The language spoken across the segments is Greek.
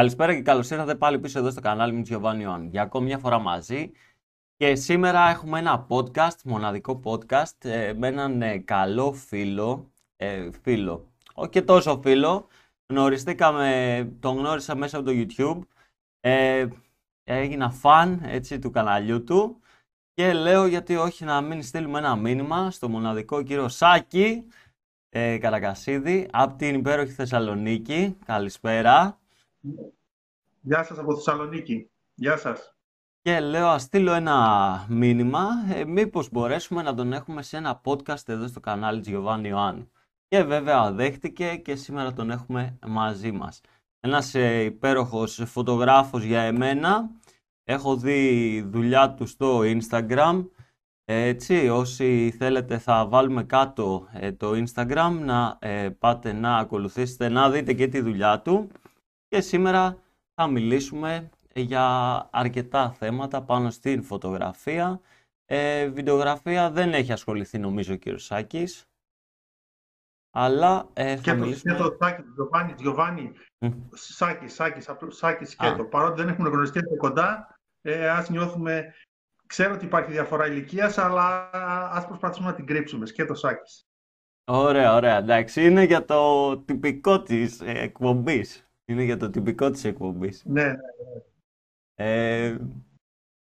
Καλησπέρα και καλώς ήρθατε πάλι πίσω εδώ στο κανάλι μου του Γιωβάνι Ιωάννη. Για ακόμη μια φορά μαζί. Και σήμερα έχουμε ένα podcast, μοναδικό podcast, με έναν καλό φίλο. Και τόσο φίλο. Τον γνώρισα μέσα από το YouTube. Έγινα φαν του καναλιού του. Και λέω γιατί όχι να μην στείλουμε ένα μήνυμα στο μοναδικό κύριο Σάκη Καρακασίδη από την υπέροχη Θεσσαλονίκη. Καλησπέρα. Γεια σας από Θεσσαλονίκη. Γεια σας. Και λέω ας στείλω ένα μήνυμα, μήπως μπορέσουμε να τον έχουμε σε ένα podcast εδώ στο κανάλι Γιωβάνι Ιωάννου. Και βέβαια δέχτηκε και σήμερα τον έχουμε μαζί μας. Ένας υπέροχος φωτογράφος για εμένα. Έχω δει δουλειά του στο Instagram. Όσοι θέλετε θα βάλουμε κάτω το Instagram, να πάτε να ακολουθήσετε, να δείτε και τη δουλειά του. Και σήμερα θα μιλήσουμε για αρκετά θέματα πάνω στην φωτογραφία. Βιντεογραφία δεν έχει ασχοληθεί νομίζω ο κύριος Σάκης. Αλλά θα μιλήσουμε... Και το Σάκη, Γιωβάνι, Σάκης και το. Παρότι δεν έχουμε γνωριστεί από κοντά, ας νιώθουμε... Ξέρω ότι υπάρχει διαφορά ηλικίας, αλλά ας προσπαθήσουμε να την κρύψουμε. Και το Σάκης. Ωραία, ωραία. Εντάξει, είναι για το τυπικό της εκπομπής. Είναι για το τυπικό της εκπομπής. Ναι.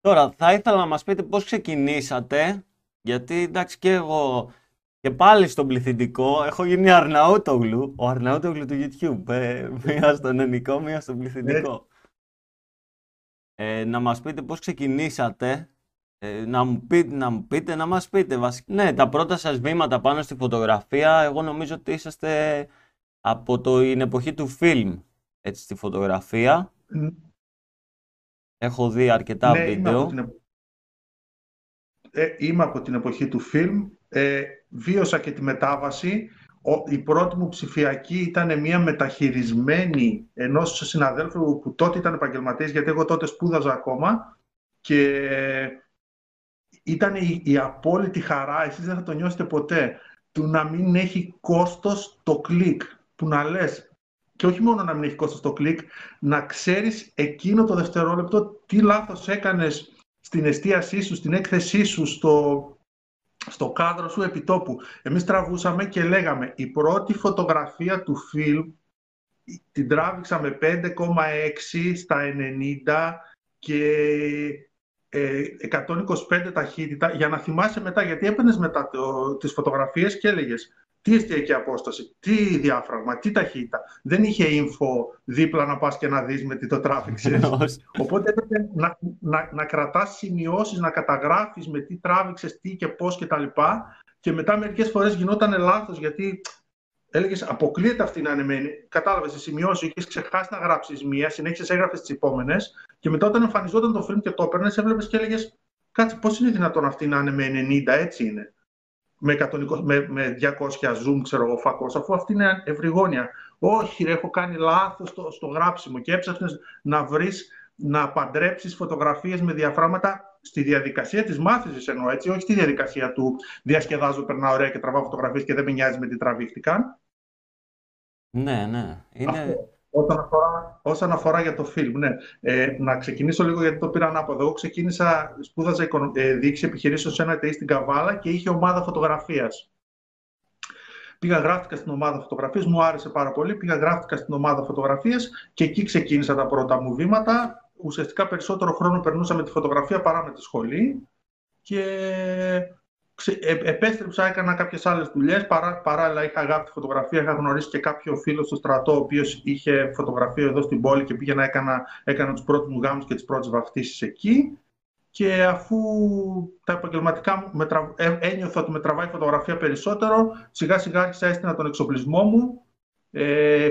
Τώρα, θα ήθελα να μας πείτε πώς ξεκινήσατε, γιατί εντάξει και εγώ και πάλι στον πληθυντικό έχω γίνει Αρναούτογλου, ο Αρναούτογλου του YouTube. Μία στον ελληνικό, μία στον πληθυντικό. Να μας πείτε πώς ξεκινήσατε, να μας πείτε βασικά. Ναι, τα πρώτα σας βήματα πάνω στη φωτογραφία, εγώ νομίζω ότι είσαστε από την εποχή του film. Έτσι, στη φωτογραφία. Έχω δει αρκετά βίντεο. Είμαι από την εποχή του φιλμ. Βίωσα και τη μετάβαση. Η πρώτη μου ψηφιακή ήταν μια μεταχειρισμένη ενός συναδέλφου που τότε ήταν επαγγελματίας, γιατί εγώ τότε σπούδαζα ακόμα. Και ήταν η απόλυτη χαρά, εσείς δεν θα το νιώσετε ποτέ, του να μην έχει κόστος το κλικ, που να λες. Και όχι μόνο να μην έχει κόστος το κλικ, να ξέρεις εκείνο το δευτερόλεπτο τι λάθος έκανες στην εστίασή σου, στην έκθεσή σου, στο κάδρο σου επιτόπου. Εμείς τραβούσαμε και λέγαμε, η πρώτη φωτογραφία του φιλμ την τράβηξα με 5,6 στα 90 και 125 ταχύτητα, για να θυμάσαι μετά, γιατί έπαιρνες μετά τις φωτογραφίες και έλεγες τι εστιακή απόσταση, τι διάφραγμα, τι ταχύτητα. Δεν είχε info δίπλα να πας και να δεις με τι το τράβηξες. Οπότε έπρεπε να κρατάς σημειώσεις, να καταγράφεις με τι τράβηξες, τι και πώς κτλ. Και μετά μερικές φορές γινόταν λάθος, γιατί έλεγες αποκλείεται αυτή να είναι μεν. Κατάλαβες τη σημειώση, είχες ξεχάσει να γράψεις μία, συνέχισες, έγραφες τις επόμενες. Και μετά όταν εμφανιζόταν το φιλμ και το έπαιρνες, έβλεπες και έλεγες κάτσε, πώς είναι δυνατόν αυτή να είναι με 90, έτσι είναι. Με 200 zoom, ξέρω εγώ, φακός, αφού αυτή είναι ευρυγόνια. Όχι, ρε, έχω κάνει λάθος στο γράψιμο. Και έψαχνες να βρεις, να παντρέψεις φωτογραφίες με διαφράγματα στη διαδικασία της μάθησης, εννοώ έτσι, όχι στη διαδικασία του διασκεδάζω, περνάω ωραία και τραβάω φωτογραφίες και δεν με νοιάζει με τι τραβήχτηκαν. Ναι, ναι. Αυτό. Όσον αφορά για το φιλμ, ναι. Να ξεκινήσω λίγο γιατί το πήρα ανάποδο. Εγώ σπούδαζα διοίκηση επιχειρήσεων σε ένα ΤΕΙ στην Καβάλα και είχε ομάδα φωτογραφίας. Πήγα, γράφτηκα στην ομάδα φωτογραφίας, μου άρεσε πάρα πολύ. Πήγα, γράφτηκα στην ομάδα φωτογραφίας και εκεί ξεκίνησα τα πρώτα μου βήματα. Ουσιαστικά περισσότερο χρόνο περνούσα με τη φωτογραφία παρά με τη σχολή. Και επέστρεψα, έκανα κάποιες άλλες δουλειές. Παράλληλα, είχα αγάπη τη φωτογραφία. Είχα γνωρίσει και κάποιο φίλο στο στρατό, ο οποίος είχε φωτογραφία εδώ στην πόλη και πήγαινα, έκανα τους πρώτους μου γάμους και τις πρώτες βαφτίσεις εκεί. Και αφού τα επαγγελματικά μου ένιωθα ότι με τραβάει φωτογραφία περισσότερο, σιγά σιγά άρχισα, έστεινα τον εξοπλισμό μου.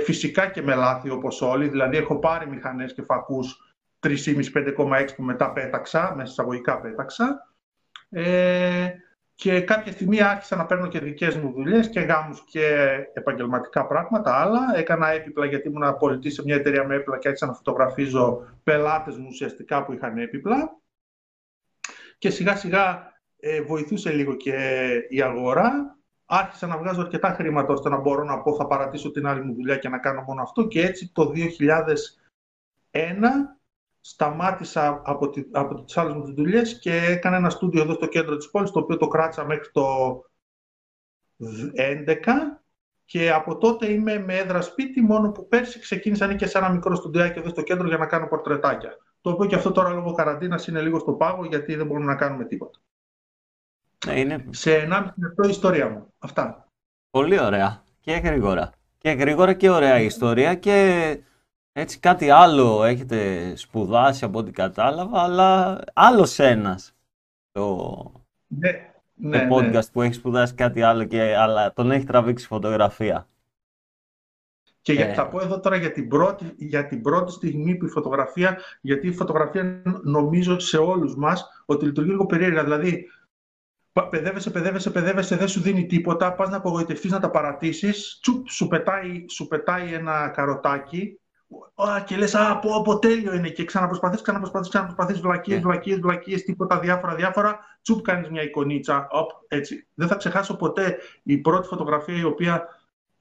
Φυσικά και με λάθη όπως όλοι. Δηλαδή, έχω πάρει μηχανές και φακούς 3,5-5,6 που μετά πέταξα, μέσα εισαγωγικά πέταξα. Και κάποια στιγμή άρχισα να παίρνω και δικές μου δουλειές και γάμους και επαγγελματικά πράγματα άλλα. Έκανα έπιπλα, γιατί ήμουν πολιτής σε μια εταιρεία με έπιπλα και άρχισα να φωτογραφίζω πελάτες μου ουσιαστικά που είχαν έπιπλα. Και σιγά σιγά βοηθούσε λίγο και η αγορά. Άρχισα να βγάζω αρκετά χρήματα ώστε να μπορώ να πω θα παρατήσω την άλλη μου δουλειά και να κάνω μόνο αυτό. Και έτσι το ένα, σταμάτησα από τις άλλες μου δουλειές και έκανα ένα στούντιο εδώ στο κέντρο της πόλης, το οποίο το κράτησα μέχρι το 2011 και από τότε είμαι με έδρα σπίτι, μόνο που πέρσι ξεκίνησα να είναι και σε ένα μικρό στούντιάκι εδώ στο κέντρο για να κάνω πορτρετάκια. Το οποίο και αυτό τώρα λόγω καραντίνας είναι λίγο στο πάγο, γιατί δεν μπορούμε να κάνουμε τίποτα. Είναι... σε 1,5 λεπτό η ιστορία μου. Αυτά. Πολύ ωραία και γρήγορα. Και γρήγορα και ωραία η ιστορία και... έτσι κάτι άλλο έχετε σπουδάσει από ό,τι κατάλαβα, αλλά άλλος ένας το podcast που έχει σπουδάσει κάτι άλλο, αλλά τον έχει τραβήξει φωτογραφία. Και για, θα πω εδώ τώρα για την πρώτη στιγμή που η φωτογραφία, γιατί η φωτογραφία νομίζω σε όλους μας ότι λειτουργεί λίγο περίεργα, δηλαδή Παιδεύεσαι, δεν σου δίνει τίποτα, πας να απογοητευτείς, να τα παρατήσεις, τσουπ, σου πετάει ένα καροτάκι και λες τέλειο είναι και ξαναπροσπαθείς, βλακίες, τίποτα, διάφορα, τσουπ, κάνεις μια εικονίτσα, έτσι. Δεν θα ξεχάσω ποτέ η πρώτη φωτογραφία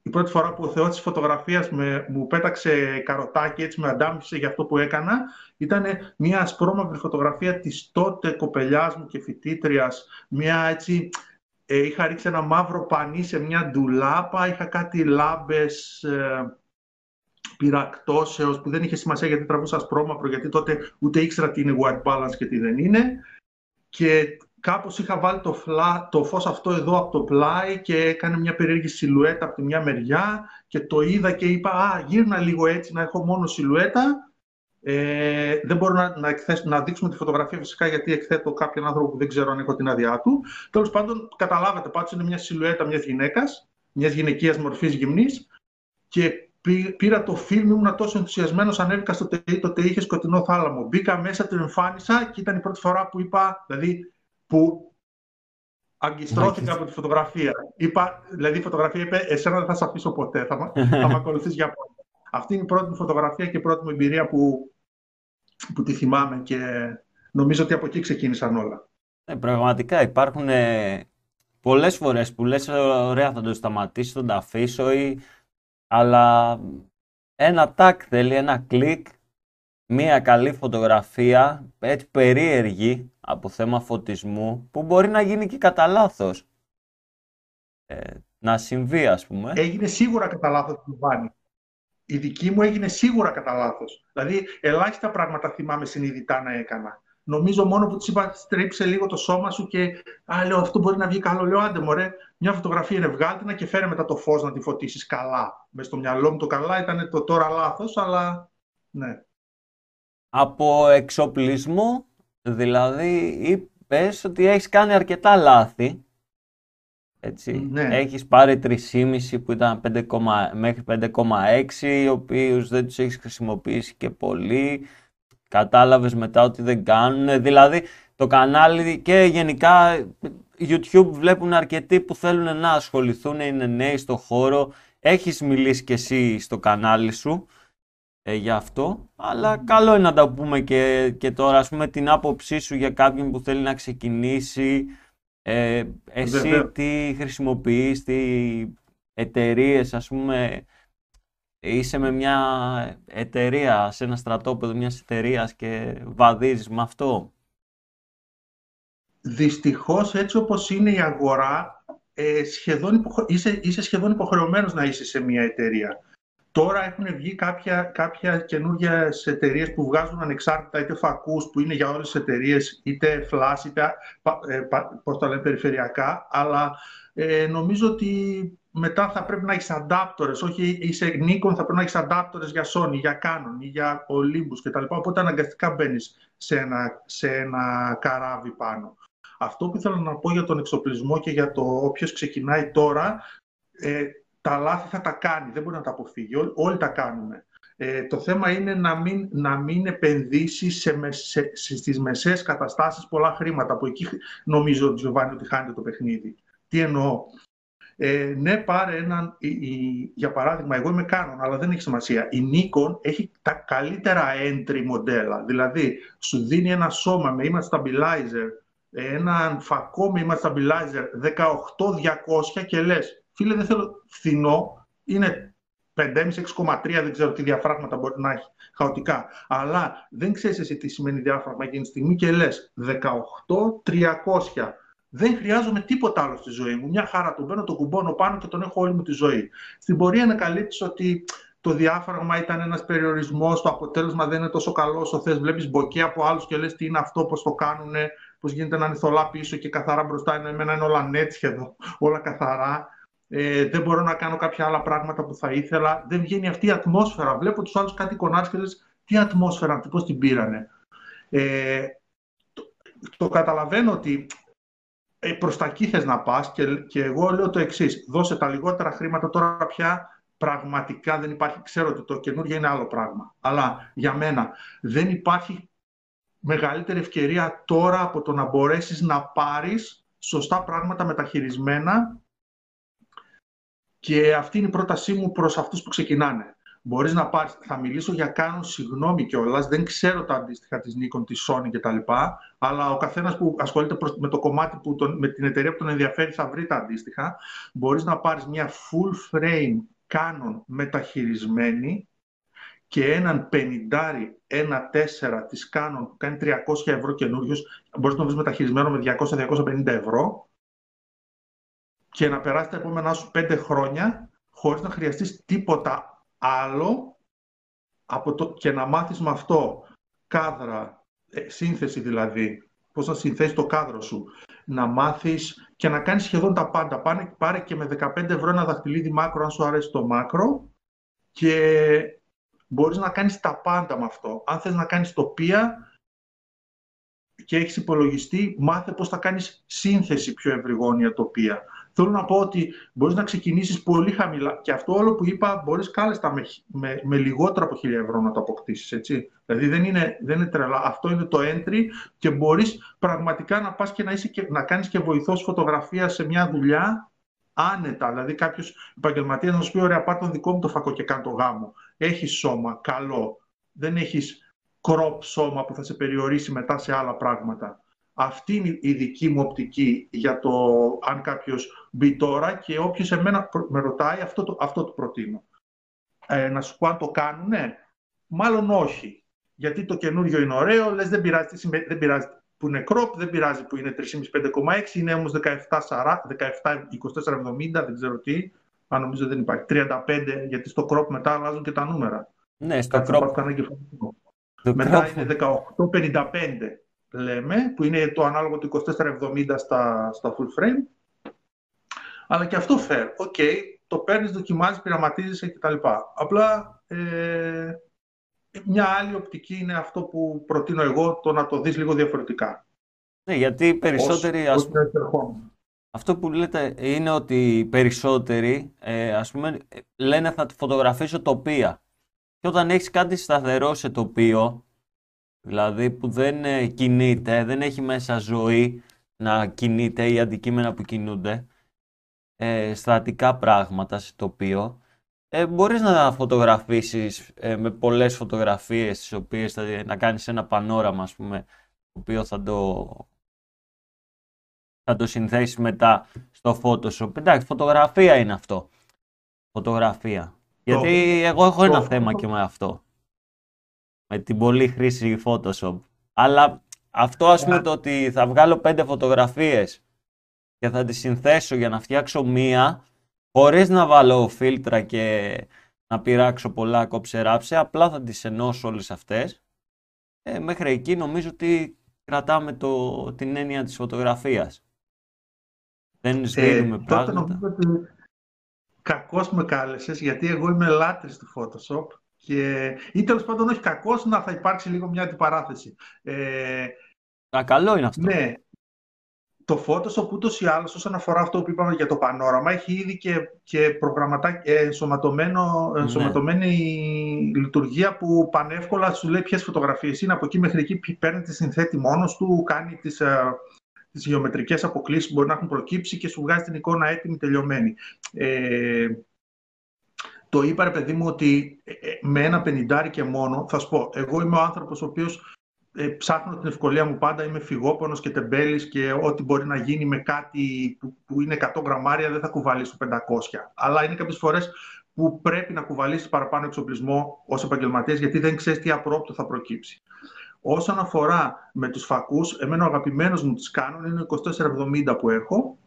η πρώτη φορά που ο Θεός της φωτογραφίας μου πέταξε καροτάκι, έτσι με αντάμιψε για αυτό που έκανα, ήταν μια ασπρόμαυρη φωτογραφία της τότε κοπελιάς μου και φοιτήτριας. Είχα ρίξει ένα μαύρο πανί σε μια ντουλάπα, είχα κάτι λάμπες πυρακτώσεως που δεν είχε σημασία γιατί τραβούσα ασπρόμαυρο, γιατί τότε ούτε ήξερα τι είναι white balance και τι δεν είναι. Και κάπως είχα βάλει το φως αυτό εδώ από το πλάι και έκανε μια περίεργη σιλουέτα από τη μια μεριά και το είδα και είπα γύρνα λίγο έτσι να έχω μόνο σιλουέτα. Δεν μπορώ να δείξουμε τη φωτογραφία φυσικά γιατί εκθέτω κάποιον άνθρωπο που δεν ξέρω αν έχω την άδειά του. Τέλος πάντων καταλάβατε πάντως είναι μια σιλουέτα μιας γυναίκας, μιας γυναικείας μορφής γυμνής και πήρα το φιλμ, ήμουν τόσο ενθουσιασμένος, ανέβηκα στο ΤΕΙ, το ΤΕΙ είχε σκοτεινό θάλαμο. Μπήκα μέσα, την εμφάνισα και ήταν η πρώτη φορά που είπα, δηλαδή, που αγκιστρώθηκα από τη φωτογραφία. Η φωτογραφία είπε, εσένα δεν θα σε αφήσω ποτέ, θα με ακολουθείς για πάντα. Αυτή είναι η πρώτη μου φωτογραφία και η πρώτη μου εμπειρία που τη θυμάμαι και νομίζω ότι από εκεί ξεκίνησαν όλα. Πραγματικά υπάρχουν πολλές φορές που λες, ωραία θα το σταματήσω, θα το αφήσω αλλά ένα τάκ θέλει, ένα κλικ, μία καλή φωτογραφία, έτσι περίεργη, από θέμα φωτισμού, που μπορεί να γίνει και κατά λάθος. Να συμβεί, ας πούμε. Έγινε σίγουρα κατά λάθος, Γιωβάνι. Η δική μου έγινε σίγουρα κατά λάθος. Δηλαδή, ελάχιστα πράγματα θυμάμαι συνειδητά να έκανα. Νομίζω μόνο που της είπα, στρίψε λίγο το σώμα σου και λέω, αυτό μπορεί να βγει καλό. Λέω, άντε μωρέ, μια φωτογραφία είναι βγάλτηνα και φέρε μετά το φως να τη φωτίσεις καλά. Μες στο μυαλό μου το καλά ήταν το τώρα λάθος, αλλά ναι. Από εξοπλισμό, δηλαδή είπες ότι έχεις κάνει αρκετά λάθη, έτσι. Ναι. Έχεις πάρει 3,5 που ήταν 5,6, οι οποίους δεν τους έχεις χρησιμοποιήσει και πολύ, κατάλαβες μετά ότι δεν κάνουν, δηλαδή το κανάλι και γενικά YouTube βλέπουν αρκετοί που θέλουν να ασχοληθούν, είναι νέοι στο χώρο, έχεις μιλήσει και εσύ στο κανάλι σου. Για αυτό, αλλά καλό είναι να τα πούμε και τώρα, ας πούμε, την άποψή σου για κάποιον που θέλει να ξεκινήσει. Εσύ τι χρησιμοποιείς, τι εταιρείες, ας πούμε, είσαι με μια εταιρεία, σε ένα στρατόπεδο μιας εταιρείας και βαδίζεις με αυτό. Δυστυχώς, έτσι όπως είναι η αγορά, είσαι σχεδόν υποχρεωμένος να είσαι σε μια εταιρεία. Τώρα έχουν βγει κάποια καινούργιες εταιρείες που βγάζουν ανεξάρτητα είτε φακούς που είναι για όλες τις εταιρείες, είτε φλάς, είτε περιφερειακά, αλλά νομίζω ότι μετά θα πρέπει να έχεις adapters, όχι είσαι Nikon, θα πρέπει να έχεις adapters για Sony, για Canon ή για Olympus κτλ. Οπότε αναγκαστικά μπαίνεις σε ένα καράβι πάνω. Αυτό που ήθελα να πω για τον εξοπλισμό και για το όποιος ξεκινάει τώρα, τα λάθη θα τα κάνει, δεν μπορεί να τα αποφύγει, όλοι τα κάνουμε. Το θέμα είναι να μην επενδύσει στις μεσαίες καταστάσεις πολλά χρήματα, που εκεί νομίζω, Γιωβάνι, ότι χάνεται το παιχνίδι. Τι εννοώ. Ναι, πάρε έναν, για παράδειγμα, εγώ είμαι Canon, αλλά δεν έχει σημασία. Η Nikon έχει τα καλύτερα entry μοντέλα, δηλαδή σου δίνει ένα σώμα με image stabilizer, έναν φακό με image stabilizer 18-200 και λες, φίλε, δεν θέλω φθηνό, είναι 5,5-6,3, δεν ξέρω τι διαφράγματα μπορεί να έχει χαοτικά. Αλλά δεν ξέρεις εσύ τι σημαίνει διάφραγμα εκείνη τη στιγμή και λες 18-300. Δεν χρειάζομαι τίποτα άλλο στη ζωή μου. Μια χαρά, τον μπαίνω, τον κουμπώνω πάνω και τον έχω όλη μου τη ζωή. Στην πορεία ανακαλύψεις ότι το διάφραγμα ήταν ένας περιορισμός, το αποτέλεσμα δεν είναι τόσο καλό όσο θες. Βλέπεις μποκέ από άλλους και λες τι είναι αυτό, πώς το κάνουνε, πώς γίνεται να είναι θολά πίσω και καθαρά μπροστά. Εμένα είναι όλα νέτσια εδώ, όλα καθαρά. Δεν μπορώ να κάνω κάποια άλλα πράγματα που θα ήθελα. Δεν βγαίνει αυτή η ατμόσφαιρα. Βλέπω τους άλλους κάτι εικονάρες και λες τι ατμόσφαιρα αυτή, πώς την πήρανε. Το καταλαβαίνω ότι προς τα εκεί θες να πας και εγώ λέω το εξής. Δώσε τα λιγότερα χρήματα τώρα πια. Πραγματικά δεν υπάρχει, ξέρω ότι το καινούργιο είναι άλλο πράγμα. Αλλά για μένα δεν υπάρχει μεγαλύτερη ευκαιρία τώρα από το να μπορέσεις να πάρεις σωστά πράγματα μεταχειρισμένα. Και αυτή είναι η πρότασή μου προς αυτούς που ξεκινάνε. Μπορείς να πάρεις, θα μιλήσω για Canon, συγγνώμη κιόλας, δεν ξέρω τα αντίστοιχα της Nikon, της Sony κτλ. Αλλά ο καθένας που ασχολείται με το κομμάτι, με την εταιρεία που τον ενδιαφέρει, θα βρει τα αντίστοιχα. Μπορείς να πάρεις μια full frame Canon μεταχειρισμένη και έναν 50, ένα 4 της Canon που κάνει 300 ευρώ καινούριος, μπορείς να βρεις μεταχειρισμένο με 200-250 ευρώ. Και να περάσει τα επόμενά σου 5 χρόνια χωρίς να χρειαστείς τίποτα άλλο από και να μάθεις με αυτό κάδρα, σύνθεση δηλαδή, πώς να συνθέσεις το κάδρο σου, να μάθεις και να κάνεις σχεδόν τα πάντα. Πάρε και με 15 ευρώ ένα δαχτυλίδι μάκρο, αν σου αρέσει το μάκρο, και μπορείς να κάνεις τα πάντα με αυτό. Αν θες να κάνεις τοπία και έχεις υπολογιστή, μάθε πώς θα κάνεις σύνθεση πιο ευρυγόνια τοπία. Θέλω να πω ότι μπορείς να ξεκινήσεις πολύ χαμηλά. Και αυτό όλο που είπα, μπορείς κάλλιστα με λιγότερα από 1.000 ευρώ να το αποκτήσεις, έτσι. Δηλαδή δεν είναι τρελά. Αυτό είναι το entry και μπορείς πραγματικά να πας και να κάνεις και βοηθός φωτογραφία σε μια δουλειά άνετα. Δηλαδή κάποιος επαγγελματίας να σου πει, ωραία, πάρ' τον δικό μου το φακό και κάν' το γάμο. Έχεις σώμα, καλό. Δεν έχεις κρόπ σώμα που θα σε περιορίσει μετά σε άλλα πράγματα. Αυτή είναι η δική μου οπτική για το αν κάποιος μπει τώρα, και όποιος εμένα με ρωτάει, αυτό το προτείνω. Να σου πω αν το κάνουνε, μάλλον όχι. Γιατί το καινούριο είναι ωραίο, λες δεν πειράζει που είναι crop, δεν πειράζει που είναι 3,5-5,6, είναι όμως 17-24-70, δεν ξέρω τι, αν νομίζω δεν υπάρχει, 35, γιατί στο crop μετά αλλάζουν και τα νούμερα. Ναι, στο crop. Μετά είναι 18-55. Λέμε, που είναι το ανάλογο του 24-70 στα full frame. Αλλά και αυτό fair. Οκ, το παίρνεις, δοκιμάζεις, πειραματίζεσαι κτλ. Απλά μια άλλη οπτική είναι αυτό που προτείνω εγώ, το να το δεις λίγο διαφορετικά. Ναι, γιατί περισσότεροι... Αυτό που λέτε είναι ότι οι περισσότεροι, ας πούμε, λένε θα φωτογραφίσω τοπία. Και όταν έχεις κάτι σταθερό σε τοπίο, δηλαδή που δεν κινείται, δεν έχει μέσα ζωή να κινείται ή αντικείμενα που κινούνται, στατικά πράγματα σε τοπίο, μπορείς να φωτογραφίσεις με πολλές φωτογραφίες, τις οποίες να κάνεις ένα πανόραμα, ας πούμε, το οποίο θα το συνθέσεις μετά στο Photoshop. Εντάξει, φωτογραφία είναι αυτό. Φωτογραφία. Γιατί εγώ έχω ένα θέμα και με αυτό. Με την πολλή χρήση Photoshop. Αλλά αυτό, ας πούμε, το ότι θα βγάλω 5 φωτογραφίες και θα τις συνθέσω για να φτιάξω μία, χωρίς να βάλω φίλτρα και να πειράξω πολλά κόψε-ράψε, απλά θα τις ενώσω όλες αυτές. Μέχρι εκεί νομίζω ότι κρατάμε την έννοια της φωτογραφίας. Δεν σβήνουμε πράγματα. Τότε κακώς με κάλεσες, γιατί εγώ είμαι λάτρης του Photoshop. Ή τέλος πάντων, όχι κακός, να θα υπάρξει λίγο μια αντιπαράθεση. Καλό είναι αυτό. Ναι. Το Photoshop ούτως ή άλλως, όσον αφορά αυτό που είπαμε για το πανόραμα, έχει ήδη και προγραμματά ενσωματωμένη λειτουργία που πανεύκολα σου λέει ποιες φωτογραφίες είναι. Από εκεί μέχρι εκεί παίρνει τη συνθέτη μόνος του, κάνει τις γεωμετρικές αποκλίσεις που μπορεί να έχουν προκύψει και σου βγάζει την εικόνα έτοιμη, τελειωμένη. Το είπα, ρε παιδί μου, ότι με ένα 50 και μόνο, θα σου πω, εγώ είμαι ο άνθρωπος ο οποίος ψάχνω την ευκολία μου πάντα, είμαι φυγόπονος και τεμπέλης και ό,τι μπορεί να γίνει με κάτι που είναι 100 γραμμάρια δεν θα κουβαλήσω 500. Αλλά είναι κάποιες φορές που πρέπει να κουβαλήσεις παραπάνω εξοπλισμό ως επαγγελματίας, γιατί δεν ξέρεις τι απρόπτω θα προκύψει. Όσον αφορά με τους φακούς, εμένα ο αγαπημένος μου τους Canon είναι ο 2470 που έχω.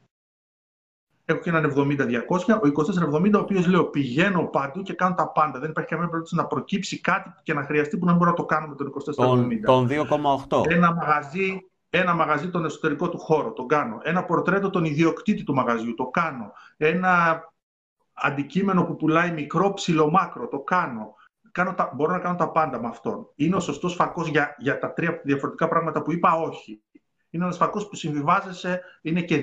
Έχω και έναν 70-200, ο 2470 ο οποίος λέω πηγαίνω παντού και κάνω τα πάντα. Δεν υπάρχει καμία περίπτωση να προκύψει κάτι και να χρειαστεί που να μπορώ να το κάνω με τον 2470. Τον 2,8. Ένα μαγαζί τον εσωτερικό του χώρο, τον κάνω. Ένα πορτρέτο τον ιδιοκτήτη του μαγαζιού, το κάνω. Ένα αντικείμενο που πουλάει μικρό, ψιλομάκρο, το κάνω. Μπορώ να κάνω τα πάντα με αυτόν. Είναι ο σωστός φακός για τα τρία διαφορετικά πράγματα που είπα, όχι. Είναι ένας φακός που συμβιβάζεσαι, είναι και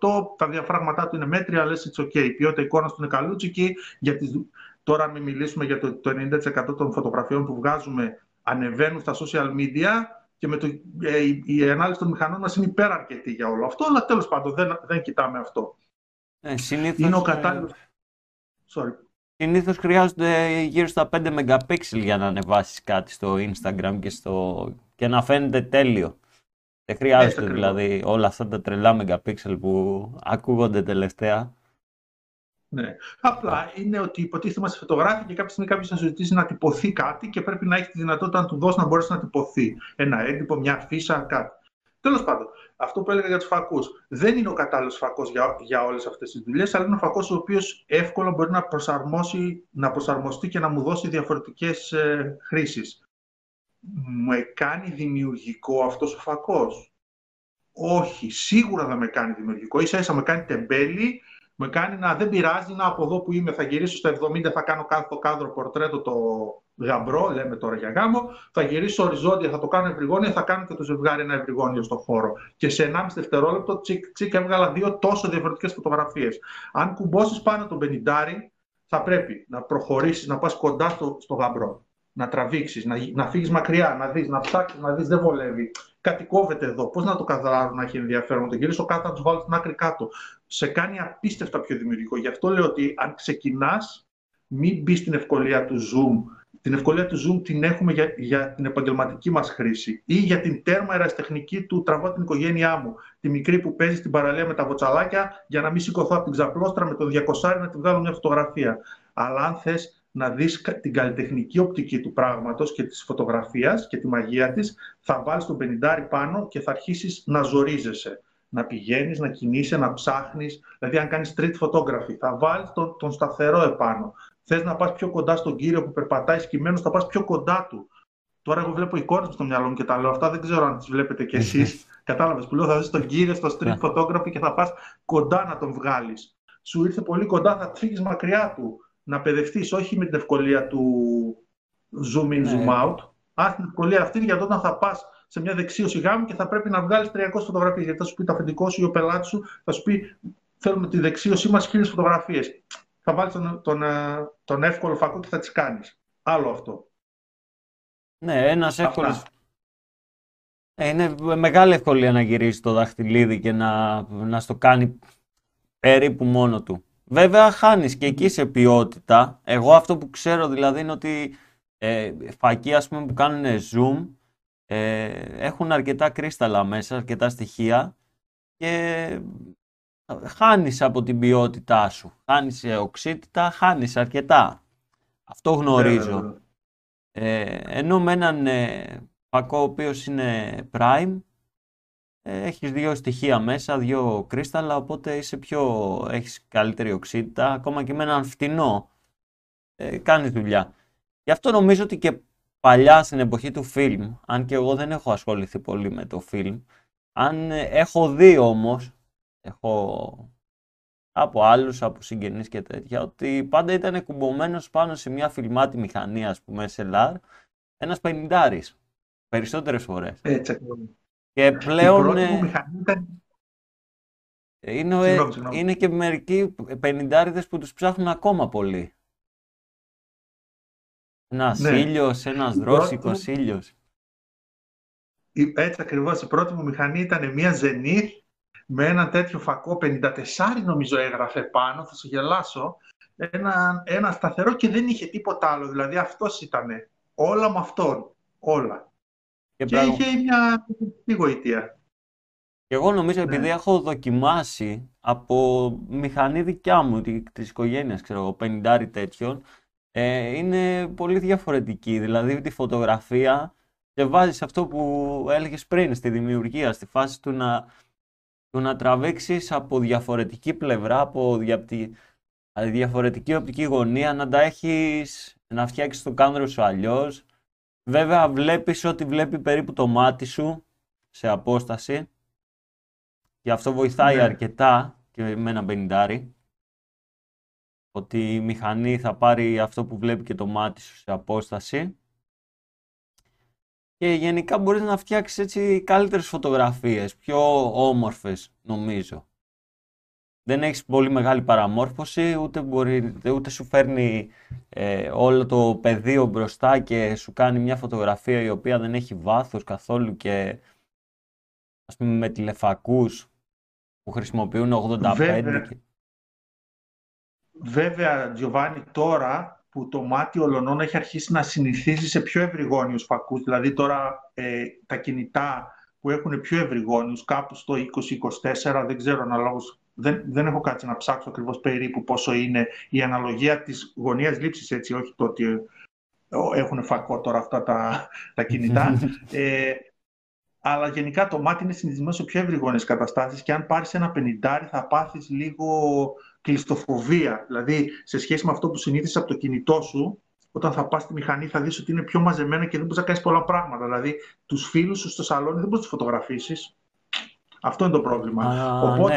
2,8, τα διαφράγματά του είναι μέτρια, λες it's ok, η ποιότητα εικόνας του είναι καλούτσικη. Τώρα μην μιλήσουμε για το 90% των φωτογραφιών που βγάζουμε ανεβαίνουν στα social media και με η ανάλυση των μηχανών μας είναι υπεραρκετή για όλο αυτό, αλλά τέλος πάντων δεν κοιτάμε αυτό. Συνήθως, είναι ο κατάλληλος... Συνήθως χρειάζονται γύρω στα 5 MP για να ανεβάσεις κάτι στο Instagram και να φαίνεται τέλειο. Δεν χρειάζεται δηλαδή όλα αυτά τα τρελά μεγαπίξελ που ακούγονται τελευταία. Ναι. Απλά είναι ότι υποτίθεται είμαστε φωτογράφοι και κάποια στιγμή κάποιος θα σου ζητήσει να τυπωθεί κάτι και πρέπει να έχει τη δυνατότητα να του δώσει να μπορέσει να τυπωθεί. Ένα έντυπο, μια φύσα, κάτι. Τέλος πάντων, αυτό που έλεγα για τους φακούς. Δεν είναι ο κατάλληλος φακός για όλες αυτές τις δουλειές, αλλά είναι ο φακός ο οποίος εύκολα μπορεί να προσαρμοστεί και να μου δώσει διαφορετικές χρήσεις. Με κάνει δημιουργικό αυτός ο φακός? Όχι, σίγουρα δεν με κάνει δημιουργικό. Ίσα-ίσα με κάνει τεμπέλη, με κάνει να δεν πειράζει, να από εδώ που είμαι θα γυρίσω στα 70, θα κάνω κάθε κάδρο πορτρέτο το γαμπρό, λέμε τώρα για γάμο, θα γυρίσω οριζόντια, θα το κάνω ευρυγόνια, θα κάνω και το ζευγάρι ένα ευρυγόνιο στο χώρο. Και σε 1,5 δευτερόλεπτο τσικ-τσικ έβγαλα δύο τόσο διαφορετικές φωτογραφίες. Αν κουμπώσεις πάνω τον 50, θα πρέπει να προχωρήσεις, να πας κοντά στο γαμπρό. Να τραβήξεις, να φύγεις μακριά, να δεις, να ψάξεις, να δεις, δεν βολεύει. Κάτι κόβεται εδώ. Πώς να το καθαράρω να έχει ενδιαφέρον, να το γυρίσω κάτω, να του βάλω την άκρη κάτω. Σε κάνει απίστευτα πιο δημιουργικό. Γι' αυτό λέω ότι αν ξεκινάς, μην μπεις στην ευκολία του Zoom. Την ευκολία του Zoom την έχουμε για την επαγγελματική μας χρήση ή για την τέρμα ερασιτεχνική του τραβώ την οικογένειά μου. Τη μικρή που παίζει στην παραλία με τα βοτσαλάκια για να μην σηκωθώ από την ξαπλώστρα με το 200 να τη βγάλω μια φωτογραφία. Αλλά αν θες να δεις την καλλιτεχνική οπτική του πράγματος και της φωτογραφίας και τη μαγεία της, θα βάλεις τον 50 πάνω και θα αρχίσεις να ζορίζεσαι. Να πηγαίνεις, να κινείσαι, να ψάχνεις. Δηλαδή, αν κάνεις street photography, θα βάλεις τον σταθερό επάνω. Θες να πας πιο κοντά στον κύριο που περπατάει σκυμμένος, θα πας πιο κοντά του. Τώρα, εγώ βλέπω εικόνες στο μυαλό μου και τα λέω αυτά, δεν ξέρω αν τις βλέπετε κι εσείς. Κατάλαβες που λέω, θα δεις τον κύριο στο street photography και θα πας κοντά να τον βγάλεις. Σου ήρθε πολύ κοντά, θα φύγεις μακριά του. Να παιδευτείς, όχι με την ευκολία του zoom in, zoom out. Άσε την ευκολία αυτή για όταν θα πας σε μια δεξίωση γάμου και θα πρέπει να βγάλεις 300 φωτογραφίες. Γιατί θα σου πει το αφεντικό σου ή ο πελάτης σου, θα σου πει: θέλουμε τη δεξίωσή μας 1000 φωτογραφίες. Θα βάλεις τον εύκολο φακό και θα τις κάνεις. Άλλο αυτό. Ναι, ένας εύκολος. Είναι μεγάλη ευκολία να γυρίσει το δαχτυλίδι και να στο κάνει περίπου μόνο του. Βέβαια χάνεις και εκεί σε ποιότητα. Εγώ αυτό που ξέρω δηλαδή είναι ότι φακοί ας πούμε που κάνουν zoom έχουν αρκετά κρίσταλα μέσα, αρκετά στοιχεία και χάνεις από την ποιότητά σου. Χάνεις οξύτητα, χάνεις αρκετά. Αυτό γνωρίζω. Ενώ με έναν φακό ο οποίος είναι prime, έχεις δύο στοιχεία μέσα, δύο κρίσταλα, οπότε έχεις καλύτερη οξύτητα, ακόμα και με έναν φτηνό, κάνεις δουλειά. Γι' αυτό νομίζω ότι και παλιά στην εποχή του φιλμ, αν και εγώ δεν έχω ασχοληθεί πολύ με το φιλμ, αν έχω δει όμως, από άλλους, από συγγενείς και τέτοια, ότι πάντα ήταν κουμπωμένος πάνω σε μια φιλμάτη μηχανή, ας πούμε, SLR, ένας 50's, περισσότερες φορές. Και πλέον είναι και μερικοί 50'ριδες που τους ψάχνουν ακόμα πολύ. Ένας ήλιος, ένας δρόσικος ήλιος. Έτσι ακριβώς, η πρώτη μου μηχανή ήταν μια Ζενίθ με ένα τέτοιο φακό, 54 νομίζω έγραφε πάνω, θα σου γελάσω, ένα σταθερό και δεν είχε τίποτα άλλο, δηλαδή αυτός ήτανε, όλα με αυτόν, όλα. Και είχε μια γοητεία. Και εγώ νομίζω επειδή έχω δοκιμάσει από μηχανή δικιά μου, της οικογένειας, ξέρω εγώ, 50 τέτοιων, είναι πολύ διαφορετική. Δηλαδή τη φωτογραφία και βάζεις αυτό που έλεγες πριν, στη δημιουργία, στη φάση του να τραβήξεις από διαφορετική πλευρά, από διαφορετική οπτική γωνία, να τα έχεις, να φτιάξεις το κάμερο σου αλλιώς. Βέβαια βλέπεις ότι βλέπει περίπου το μάτι σου σε απόσταση και αυτό βοηθάει αρκετά και με ένα 50, ότι η μηχανή θα πάρει αυτό που βλέπει και το μάτι σου σε απόσταση και γενικά μπορείς να φτιάξεις έτσι καλύτερες φωτογραφίες, πιο όμορφες νομίζω. Δεν έχεις πολύ μεγάλη παραμόρφωση, ούτε σου φέρνει όλο το πεδίο μπροστά και σου κάνει μια φωτογραφία η οποία δεν έχει βάθος καθόλου και ας πούμε με τηλεφακούς που χρησιμοποιούν 85. Βέβαια, Γιωβάνι, τώρα που το μάτι ολονών έχει αρχίσει να συνηθίζει σε πιο ευρυγόνιους φακούς, δηλαδή τώρα τα κινητά που έχουν πιο ευρυγόνιους, κάπου στο 20-24, δεν ξέρω αναλόγως. Δεν έχω κάτσει να ψάξω ακριβώς περίπου πόσο είναι η αναλογία της γωνίας λήψης, έτσι, όχι το ότι έχουν φακό τώρα αυτά τα κινητά. Αλλά γενικά το μάτι είναι συνηθισμένο σε πιο ευρυγόνες καταστάσεις και αν πάρεις ένα 50 θα πάθεις λίγο κλειστοφοβία. Δηλαδή σε σχέση με αυτό που συνήθισες από το κινητό σου, όταν θα πας στη μηχανή θα δεις ότι είναι πιο μαζεμένα και δεν μπορείς να κάνεις πολλά πράγματα. Δηλαδή τους φίλους σου στο σαλόνι δεν μπορείς να τους φωτογραφίσεις. Αυτό είναι το πρόβλημα. Οπότε,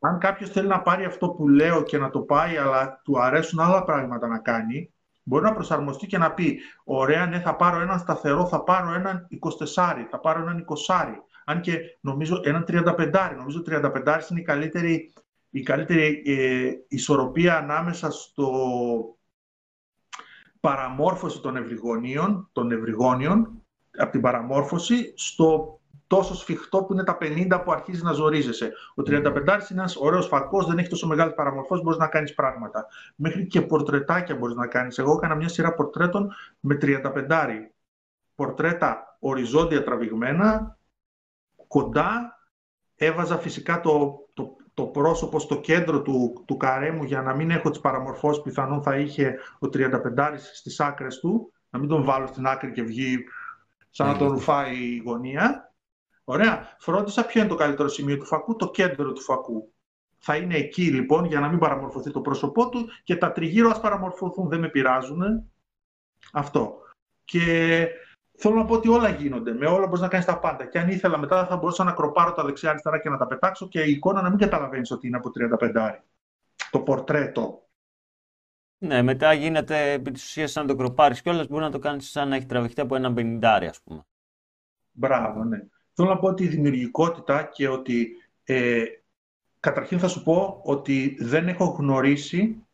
αν κάποιος θέλει να πάρει αυτό που λέω και να το πάει, αλλά του αρέσουν άλλα πράγματα να κάνει, μπορεί να προσαρμοστεί και να πει: ωραία, ναι, θα πάρω έναν σταθερό, θα πάρω έναν 24, θα πάρω έναν 20. Αν και νομίζω έναν 35. Νομίζω 35 είναι η καλύτερη ισορροπία ανάμεσα στο παραμόρφωση των ευρυγόνιων, από την παραμόρφωση, στο τόσο σφιχτό που είναι τα 50 που αρχίζει να ζορίζεσαι. Ο 35 είναι ένας ωραίος φακός, δεν έχει τόσο μεγάλη παραμορφώση, μπορείς να κάνεις πράγματα. Μέχρι και πορτρετάκια μπορείς να κάνεις. Εγώ έκανα μια σειρά πορτρέτων με 35. Πορτρέτα οριζόντια τραβηγμένα, κοντά. Έβαζα φυσικά το πρόσωπο στο κέντρο του καρέμου για να μην έχω τις παραμορφώσεις πιθανόν θα είχε ο 35 στις άκρες του. Να μην τον βάλω στην άκρη και βγει σαν να τον ρουφάει η γωνία. Ωραία. Φρόντισα ποιο είναι το καλύτερο σημείο του φακού, το κέντρο του φακού. Θα είναι εκεί λοιπόν για να μην παραμορφωθεί το πρόσωπό του και τα τριγύρω ας παραμορφωθούν, δεν με πειράζουν. Αυτό. Και θέλω να πω ότι όλα γίνονται. Με όλα μπορείς να κάνεις τα πάντα. Και αν ήθελα μετά θα μπορούσα να κροπάρω τα δεξιά-αριστερά και να τα πετάξω και η εικόνα να μην καταλαβαίνεις ότι είναι από 35. Το πορτρέτο. Ναι, μετά γίνεται επί της ουσίας σαν να το κροπάρεις κιόλας, μπορεί να το κάνεις σαν να έχει τραβηχτεί από ένα 50, ας πούμε. Μπράβο, ναι. Θέλω να πω ότι η δημιουργικότητα και ότι καταρχήν θα σου πω ότι δεν έχω γνωρίσει,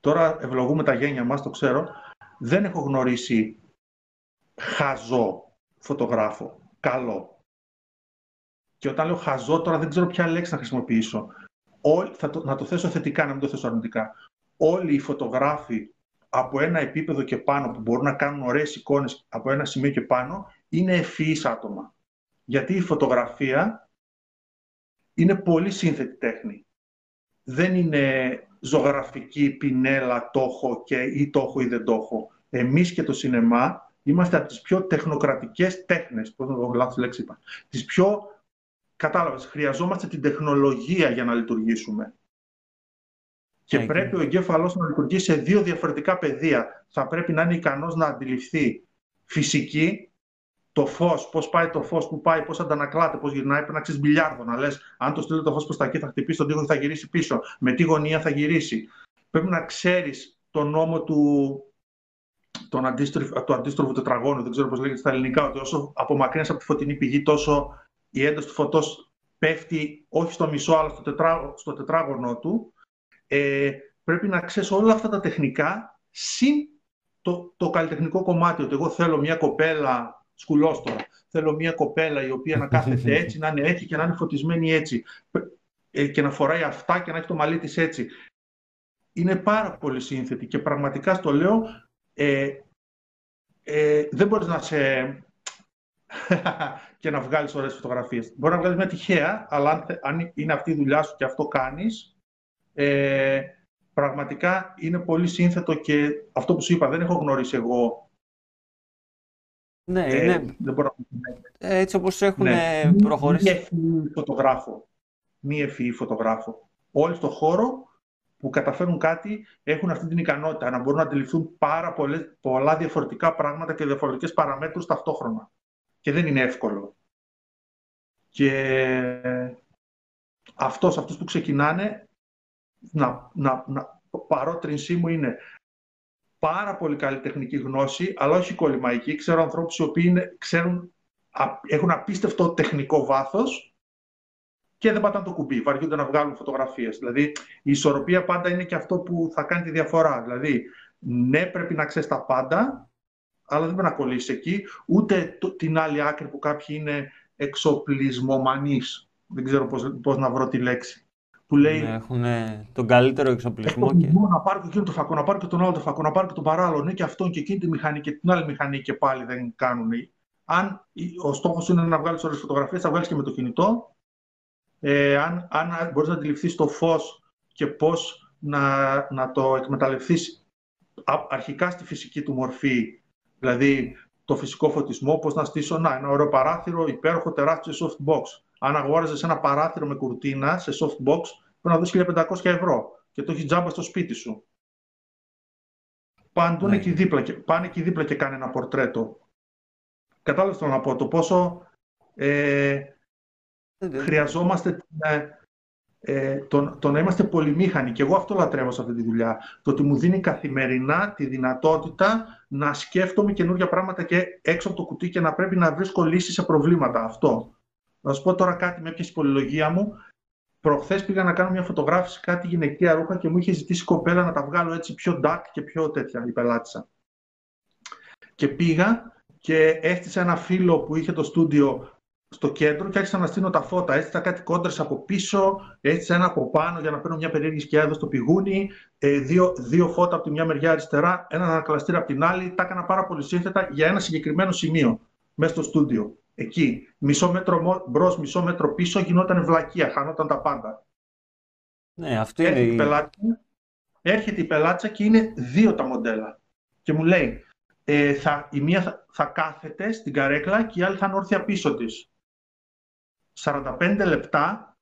τώρα ευλογούμε τα γένια μας, το ξέρω, δεν έχω γνωρίσει χαζό φωτογράφο, καλό. Και όταν λέω χαζό τώρα δεν ξέρω ποια λέξη να χρησιμοποιήσω. Να το θέσω θετικά, να μην το θέσω αρνητικά. Όλοι οι φωτογράφοι από ένα επίπεδο και πάνω που μπορούν να κάνουν ωραίες εικόνες από ένα σημείο και πάνω είναι ευφυείς άτομα. Γιατί η φωτογραφία είναι πολύ σύνθετη τέχνη. Δεν είναι ζωγραφική, πινέλα, τόχο και ή τόχο ή δεν τόχο. Εμείς και το σινεμά είμαστε από τις πιο τεχνοκρατικές τέχνες. Πώς να το λάθος λέξη είπα. Τις πιο, κατάλαβες, χρειαζόμαστε την τεχνολογία για να λειτουργήσουμε. Και πρέπει ο εγκέφαλός να λειτουργεί σε δύο διαφορετικά πεδία. Θα πρέπει να είναι ικανός να αντιληφθεί φυσική, το φως, πώς πάει το φως, πού πάει, πώς αντανακλάται, πώς γυρνάει. Πρέπει να ξέρεις μπιλιάρδο, να λες αν το στείλω το φως προς τα εκεί θα χτυπήσει τον τοίχο και θα γυρίσει πίσω. Με τι γωνία θα γυρίσει. Πρέπει να ξέρεις τον νόμο του αντίστροφου τετραγώνου. Δεν ξέρω πώς λέγεται στα ελληνικά. Ότι όσο απομακρύνεσαι από τη φωτεινή πηγή, τόσο η ένταση του φωτός πέφτει όχι στο μισό, αλλά στο τετράγωνο του. Πρέπει να ξέρεις όλα αυτά τα τεχνικά συν το καλλιτεχνικό κομμάτι. Ότι εγώ θέλω μια κοπέλα σκουλόστορα, θέλω μια κοπέλα η οποία να κάθεται έτσι, να είναι έτσι και να είναι φωτισμένη έτσι και να φοράει αυτά και να έχει το μαλλί της έτσι. Είναι πάρα πολύ σύνθετη και πραγματικά στο λέω δεν μπορείς να σε και να βγάλεις ωραίες φωτογραφίες. Μπορεί να βγάλεις μια τυχαία, αλλά αν είναι αυτή η δουλειά σου και αυτό κάνεις, πραγματικά είναι πολύ σύνθετο και αυτό που σου είπα, δεν έχω γνωρίσει εγώ. Ναι, δεν μπορώ να... Έτσι όπως έχουν προχωρήσει. Μη ευφυή φωτογράφο. Μη ευφυή φωτογράφο. Όλοι στον χώρο που καταφέρουν κάτι έχουν αυτή την ικανότητα να μπορούν να αντιληφθούν πάρα πολλά διαφορετικά πράγματα και διαφορετικές παραμέτρους ταυτόχρονα. Και δεν είναι εύκολο. Και αυτούς που ξεκινάνε, παρότρινσή μου είναι πάρα πολύ καλή τεχνική γνώση, αλλά όχι κολυμαϊκή. Ξέρω ανθρώπους οι οποίοι έχουν απίστευτο τεχνικό βάθος και δεν πατάνε το κουμπί, βαριούνται να βγάλουν φωτογραφίες. Δηλαδή, η ισορροπία πάντα είναι και αυτό που θα κάνει τη διαφορά. Δηλαδή, ναι, πρέπει να ξέρεις τα πάντα, αλλά δεν πρέπει να κολλήσεις εκεί, ούτε την άλλη άκρη που κάποιοι είναι εξοπλισμομανείς. Δεν ξέρω πώς να βρω τη λέξη. Που λέει, έχουν τον καλύτερο εξοπλισμό. Και... να πάρω και εκείνο το φακό, να πάρω και τον άλλο το φακό, να πάρω και τον παράλληλο, ναι, και αυτόν και εκείνη τη μηχανή και την άλλη μηχανή και πάλι δεν κάνουν. Αν ο στόχος είναι να βγάλεις όλες τις φωτογραφίες, θα βγάλεις και με το κινητό. Αν μπορείς να αντιληφθείς το φως και πώς να το εκμεταλλευτείς αρχικά στη φυσική του μορφή, δηλαδή το φυσικό φωτισμό, πώς να στήσω ένα ωραίο παράθυρο, υπέροχο, τεράστιο softbox. Αν αγόραζες ένα παράθυρο με κουρτίνα σε softbox, πρέπει να δώσεις 1.500 ευρώ και το έχεις τζάμπα στο σπίτι σου. Πάνε εκεί δίπλα και κάνε ένα πορτρέτο. Κατάλαβες να πω το πόσο... χρειαζόμαστε το να είμαστε πολυμήχανοι. Και εγώ αυτό λατρεύω σε αυτή τη δουλειά. Το ότι μου δίνει καθημερινά τη δυνατότητα να σκέφτομαι καινούργια πράγματα και έξω από το κουτί και να πρέπει να βρίσκω λύσεις σε προβλήματα. Αυτό. Να σου πω τώρα κάτι, με έπιασε η πολυλογία μου. Προχθές πήγα να κάνω μια φωτογράφηση κάτι γυναικεία ρούχα και μου είχε ζητήσει η κοπέλα να τα βγάλω έτσι πιο dark και πιο τέτοια, η πελάτησα. Και πήγα και έστησα ένα φίλο που είχε το στούντιο στο κέντρο και άρχισα να στείνω τα φώτα. Έστησα κάτι κόντρες από πίσω, έστησα ένα από πάνω για να παίρνω μια περίεργη σκιά εδώ στο πηγούνι, δύο φώτα από τη μια μεριά αριστερά, ένα ανακλαστήρα από την άλλη. Τα έκανα πάρα πολύ σύνθετα για ένα συγκεκριμένο σημείο, μέσα στο στούντιο. Εκεί, μισό μέτρο μπρος, μισό μέτρο πίσω, γινόταν βλακεία, χανόταν τα πάντα. Ναι, αυτή είναι η πελάτσα. Έρχεται η πελάτσα και είναι δύο τα μοντέλα. Και μου λέει, η μία θα κάθεται στην καρέκλα και η άλλη θα είναι όρθια πίσω της. 45 λεπτά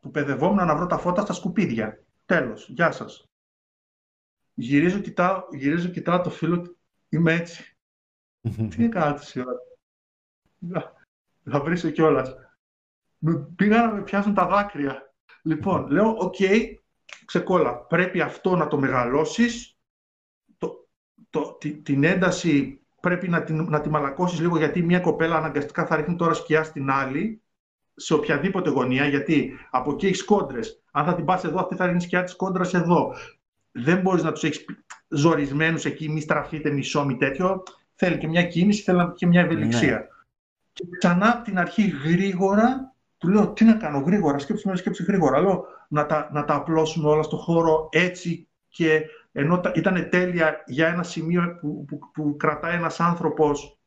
που παιδευόμουν να βρω τα φώτα στα σκουπίδια. Τέλος. Γεια σας. Γυρίζω, κοιτάω το φίλο. Είμαι έτσι. Τι έκανα τη ώρα. Θα βρίσω κιόλας. Πήγα να με πιάσουν τα δάκρυα. Λοιπόν, λέω, οκ, ξεκόλα. Πρέπει αυτό να το μεγαλώσεις. Την ένταση πρέπει να τη μαλακώσεις λίγο, γιατί μια κοπέλα αναγκαστικά θα ρίχνει τώρα σκιά στην άλλη. Σε οποιαδήποτε γωνία, γιατί από εκεί έχεις κόντρες. Αν θα την πας εδώ, αυτή θα ρίχνει σκιά της κόντρας εδώ. Δεν μπορείς να τους έχεις ζωρισμένους εκεί, μη στραφείτε, μισό, μη τέτοιο. Θέλει και μια κίνηση, θέλει και μια ευελιξία. Ναι. Και ξανά από την αρχή γρήγορα, του λέω τι να κάνω γρήγορα, σκέψη γρήγορα. Λέω να τα απλώσουμε όλα στο χώρο έτσι, και ενώ ήταν τέλεια για ένα σημείο που κρατάει ένας άνθρωπος,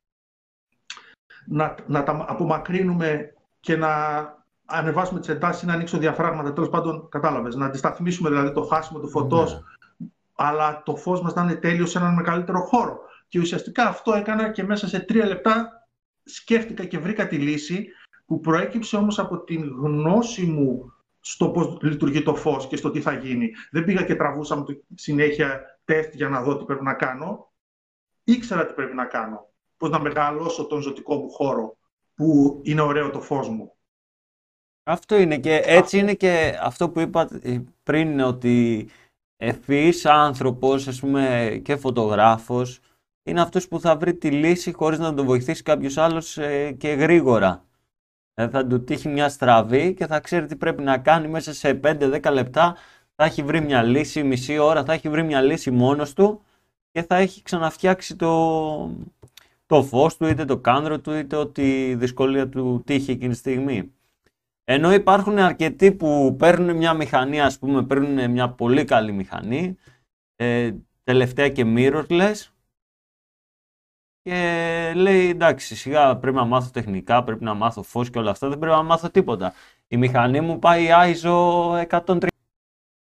να τα απομακρύνουμε και να ανεβάσουμε τις εντάσεις, να ανοίξω διαφράγματα, τέλος πάντων, κατάλαβες, να αντισταθμίσουμε δηλαδή το χάσιμο του φωτός, αλλά το φως μας να είναι τέλειο σε έναν μεγαλύτερο χώρο. Και ουσιαστικά αυτό έκανα και μέσα σε 3 λεπτά σκέφτηκα και βρήκα τη λύση, που προέκυψε όμως από την γνώση μου στο πώς λειτουργεί το φως και στο τι θα γίνει. Δεν πήγα και τραβούσα με το συνέχεια τεστ για να δω τι πρέπει να κάνω. Ήξερα τι πρέπει να κάνω. Πώς να μεγαλώσω τον ζωτικό μου χώρο που είναι ωραίο το φως μου. Αυτό είναι, και έτσι είναι και αυτό που είπα πριν, ότι ευφυής άνθρωπος, ας πούμε, και φωτογράφος είναι αυτός που θα βρει τη λύση χωρίς να τον βοηθήσει κάποιος άλλος και γρήγορα. Θα του τύχει μια στραβή και θα ξέρει τι πρέπει να κάνει μέσα σε 5-10 λεπτά. Θα έχει βρει μια λύση, μισή ώρα θα έχει βρει μια λύση μόνος του και θα έχει ξαναφτιάξει το φως του, είτε το κάδρο του, είτε ό,τι δυσκολία του τύχει εκείνη τη στιγμή. Ενώ υπάρχουν αρκετοί που παίρνουν μια μηχανή, ας πούμε, παίρνουν μια πολύ καλή μηχανή, τελευταία και mirrorless, και λέει εντάξει, σιγά πρέπει να μάθω τεχνικά, πρέπει να μάθω φως και όλα αυτά, δεν πρέπει να μάθω τίποτα. Η μηχανή μου πάει ISO 130.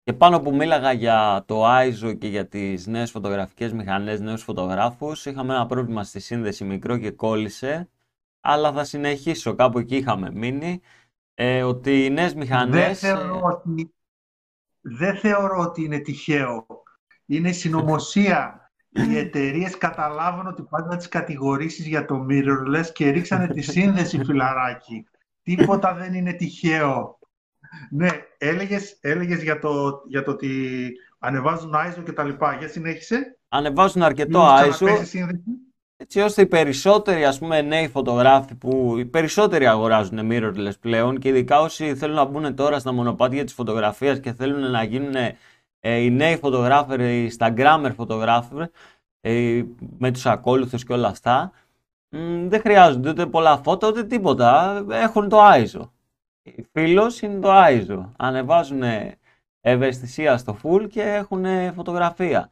Και πάνω που μίλαγα για το ISO και για τις νέες φωτογραφικές μηχανές, νέους φωτογράφους, είχαμε ένα πρόβλημα στη σύνδεση μικρό και κόλλησε, αλλά θα συνεχίσω, κάπου εκεί είχαμε μείνει, ότι οι νέες μηχανές... Δεν θεωρώ ότι είναι τυχαίο. Είναι συνωμοσία. Οι εταιρείες καταλάβουν ότι πάνε να τις κατηγορήσεις για το mirrorless και ρίξανε τη σύνδεση, φιλαράκι. Τίποτα δεν είναι τυχαίο. Ναι, έλεγες για το ότι ανεβάζουν ISO και τα λοιπά. Για συνέχισε. Ανεβάζουν αρκετό ISO, έτσι ώστε οι περισσότεροι, ας πούμε, νέοι φωτογράφοι που οι περισσότεροι αγοράζουν mirrorless πλέον, και ειδικά όσοι θέλουν να μπουν τώρα στα μονοπάτια της φωτογραφίας και θέλουν να γίνουν οι νέοι φωτογράφερ, οι Instagrammer φωτογράφερ, με τους ακόλουθους και όλα αυτά, δεν χρειάζονται ούτε πολλά φώτα ούτε τίποτα, έχουν το ISO. Φίλος είναι το ISO. Ανεβάζουν ευαισθησία στο full και έχουν φωτογραφία.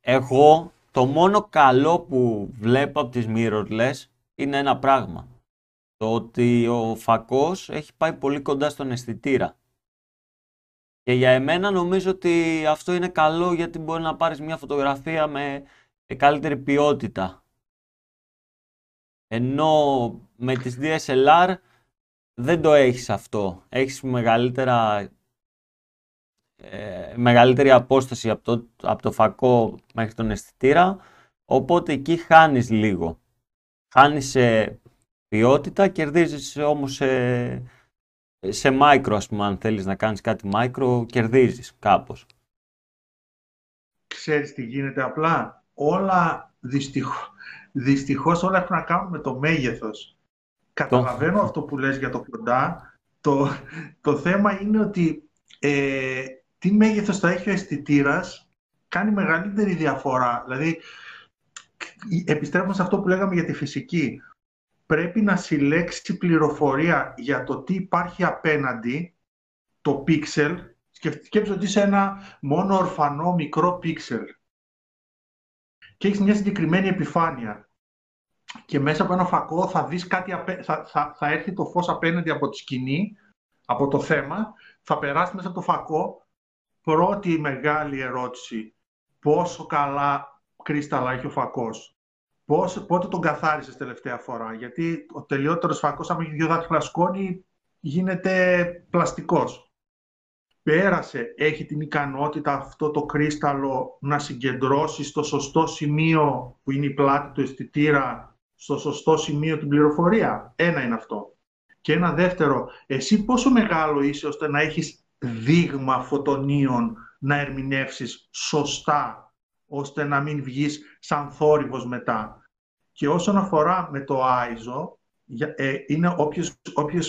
Εγώ το μόνο καλό που βλέπω από τις mirrorless είναι ένα πράγμα. Το ότι ο φακός έχει πάει πολύ κοντά στον αισθητήρα. Και για εμένα νομίζω ότι αυτό είναι καλό, γιατί μπορεί να πάρεις μια φωτογραφία με καλύτερη ποιότητα. Ενώ με τις DSLR δεν το έχεις αυτό. Έχεις μεγαλύτερη απόσταση από το φακό μέχρι τον αισθητήρα, οπότε εκεί χάνεις λίγο. Χάνεις σε ποιότητα, κερδίζεις όμως σε micro, ας πούμε, αν θέλεις να κάνεις κάτι micro, κερδίζεις κάπως. Ξέρεις τι γίνεται απλά? Όλα, δυστυχώς, όλα έχουν να κάνουν με το μέγεθος. Καταλαβαίνω αυτό που λες για το κοντά. Το θέμα είναι ότι τι μέγεθος θα έχει ο αισθητήρας κάνει μεγαλύτερη διαφορά. Δηλαδή, επιστρέφουμε σε αυτό που λέγαμε για τη φυσική. Πρέπει να συλλέξει πληροφορία για το τι υπάρχει απέναντι, το πίξελ. Σκέψου ότι είσαι ένα μόνο ορφανό μικρό πίξελ και έχεις μια συγκεκριμένη επιφάνεια. Και μέσα από ένα φακό θα δεις κάτι, θα έρθει το φως απέναντι από τη σκηνή, από το θέμα, θα περάσει μέσα από το φακό. Πρώτη μεγάλη ερώτηση: πόσο καλά κρίσταλα έχει ο φακός? Πότε τον καθάρισες τελευταία φορά? Γιατί ο τελειότερος φακός, άμα έχει 2 δάχτυλα σκόνη, γίνεται πλαστικός. Πέρασε, έχει την ικανότητα αυτό το κρίσταλο να συγκεντρώσει στο σωστό σημείο που είναι η πλάτη του αισθητήρα, στο σωστό σημείο την πληροφορία? Ένα είναι αυτό. Και ένα δεύτερο, εσύ πόσο μεγάλο είσαι ώστε να έχεις δείγμα φωτονίων να ερμηνεύσεις σωστά, ώστε να μην βγεις σαν θόρυβος μετά? Και όσον αφορά με το ISO, είναι όποιος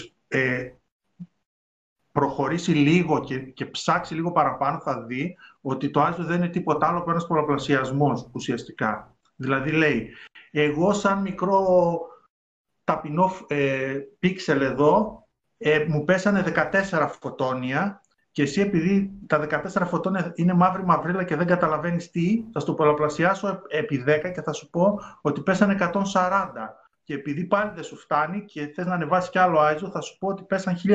προχωρήσει λίγο και ψάξει λίγο παραπάνω, θα δει ότι το ISO δεν είναι τίποτα άλλο από ένας πολλαπλασιασμός ουσιαστικά. Δηλαδή λέει, εγώ σαν μικρό ταπεινό πίξελ εδώ, μου πέσανε 14 φωτόνια και εσύ, επειδή τα 14 φωτόνια είναι μαύρη μαυρίλα και δεν καταλαβαίνεις τι, θα στο πολλαπλασιάσω επί 10 και θα σου πω ότι πέσανε 140. Και επειδή πάλι δεν σου φτάνει και θες να ανεβάσεις κι άλλο ISO, θα σου πω ότι πέσαν 1400.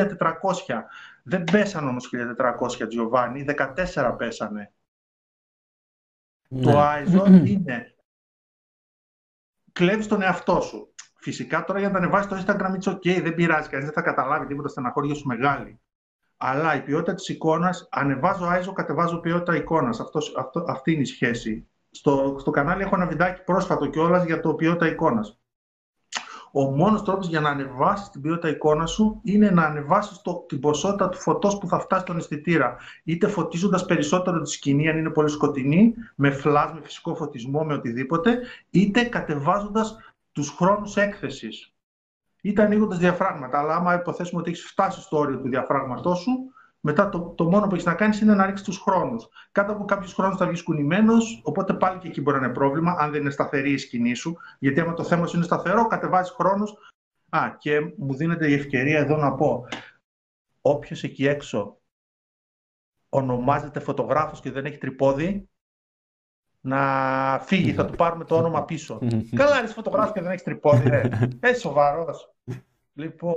Δεν πέσαν όμως 1400, Γιωβάνι, 14 πέσανε. Ναι. Το ISO είναι... Κλέβεις τον εαυτό σου. Φυσικά τώρα για να ανεβάσεις το Instagram, it's ok, δεν πειράζει, κανείς δεν θα καταλάβει τίποτα, στεναχώρια σου μεγάλη. Αλλά η ποιότητα της εικόνας, ανεβάζω ISO, κατεβάζω ποιότητα εικόνας. Αυτή είναι η σχέση. Στο κανάλι έχω ένα βιντάκι πρόσφατο κιόλας για το ποιότητα εικόνας. Ο μόνος τρόπος για να ανεβάσεις την ποιότητα εικόνα σου είναι να ανεβάσεις την ποσότητα του φωτός που θα φτάσει στον αισθητήρα. Είτε φωτίζοντας περισσότερο τη σκηνή, αν είναι πολύ σκοτεινή, με φλάζ, με φυσικό φωτισμό, με οτιδήποτε, είτε κατεβάζοντας τους χρόνους έκθεσης. Είτε ανοίγοντας διαφράγματα. Αλλά άμα υποθέσουμε ότι έχεις φτάσει στο όριο του διαφράγματός σου, μετά το μόνο που έχεις να κάνεις είναι να ρίξεις τους χρόνους. Κάτω από κάποιους χρόνους θα βγεις κουνημένος, οπότε πάλι και εκεί μπορεί να είναι πρόβλημα, αν δεν είναι σταθερή η σκηνή σου. Γιατί άμα το θέμα σου είναι σταθερό, κατεβάζεις χρόνους. Και μου δίνεται η ευκαιρία εδώ να πω: όποιος εκεί έξω ονομάζεται φωτογράφος και δεν έχει τρυπόδι, να φύγει, θα του πάρουμε το όνομα πίσω. Καλά, είσαι φωτογράφος και δεν έχεις τρυπόδι, ρε. Είσαι σοβαρός. Λοιπόν,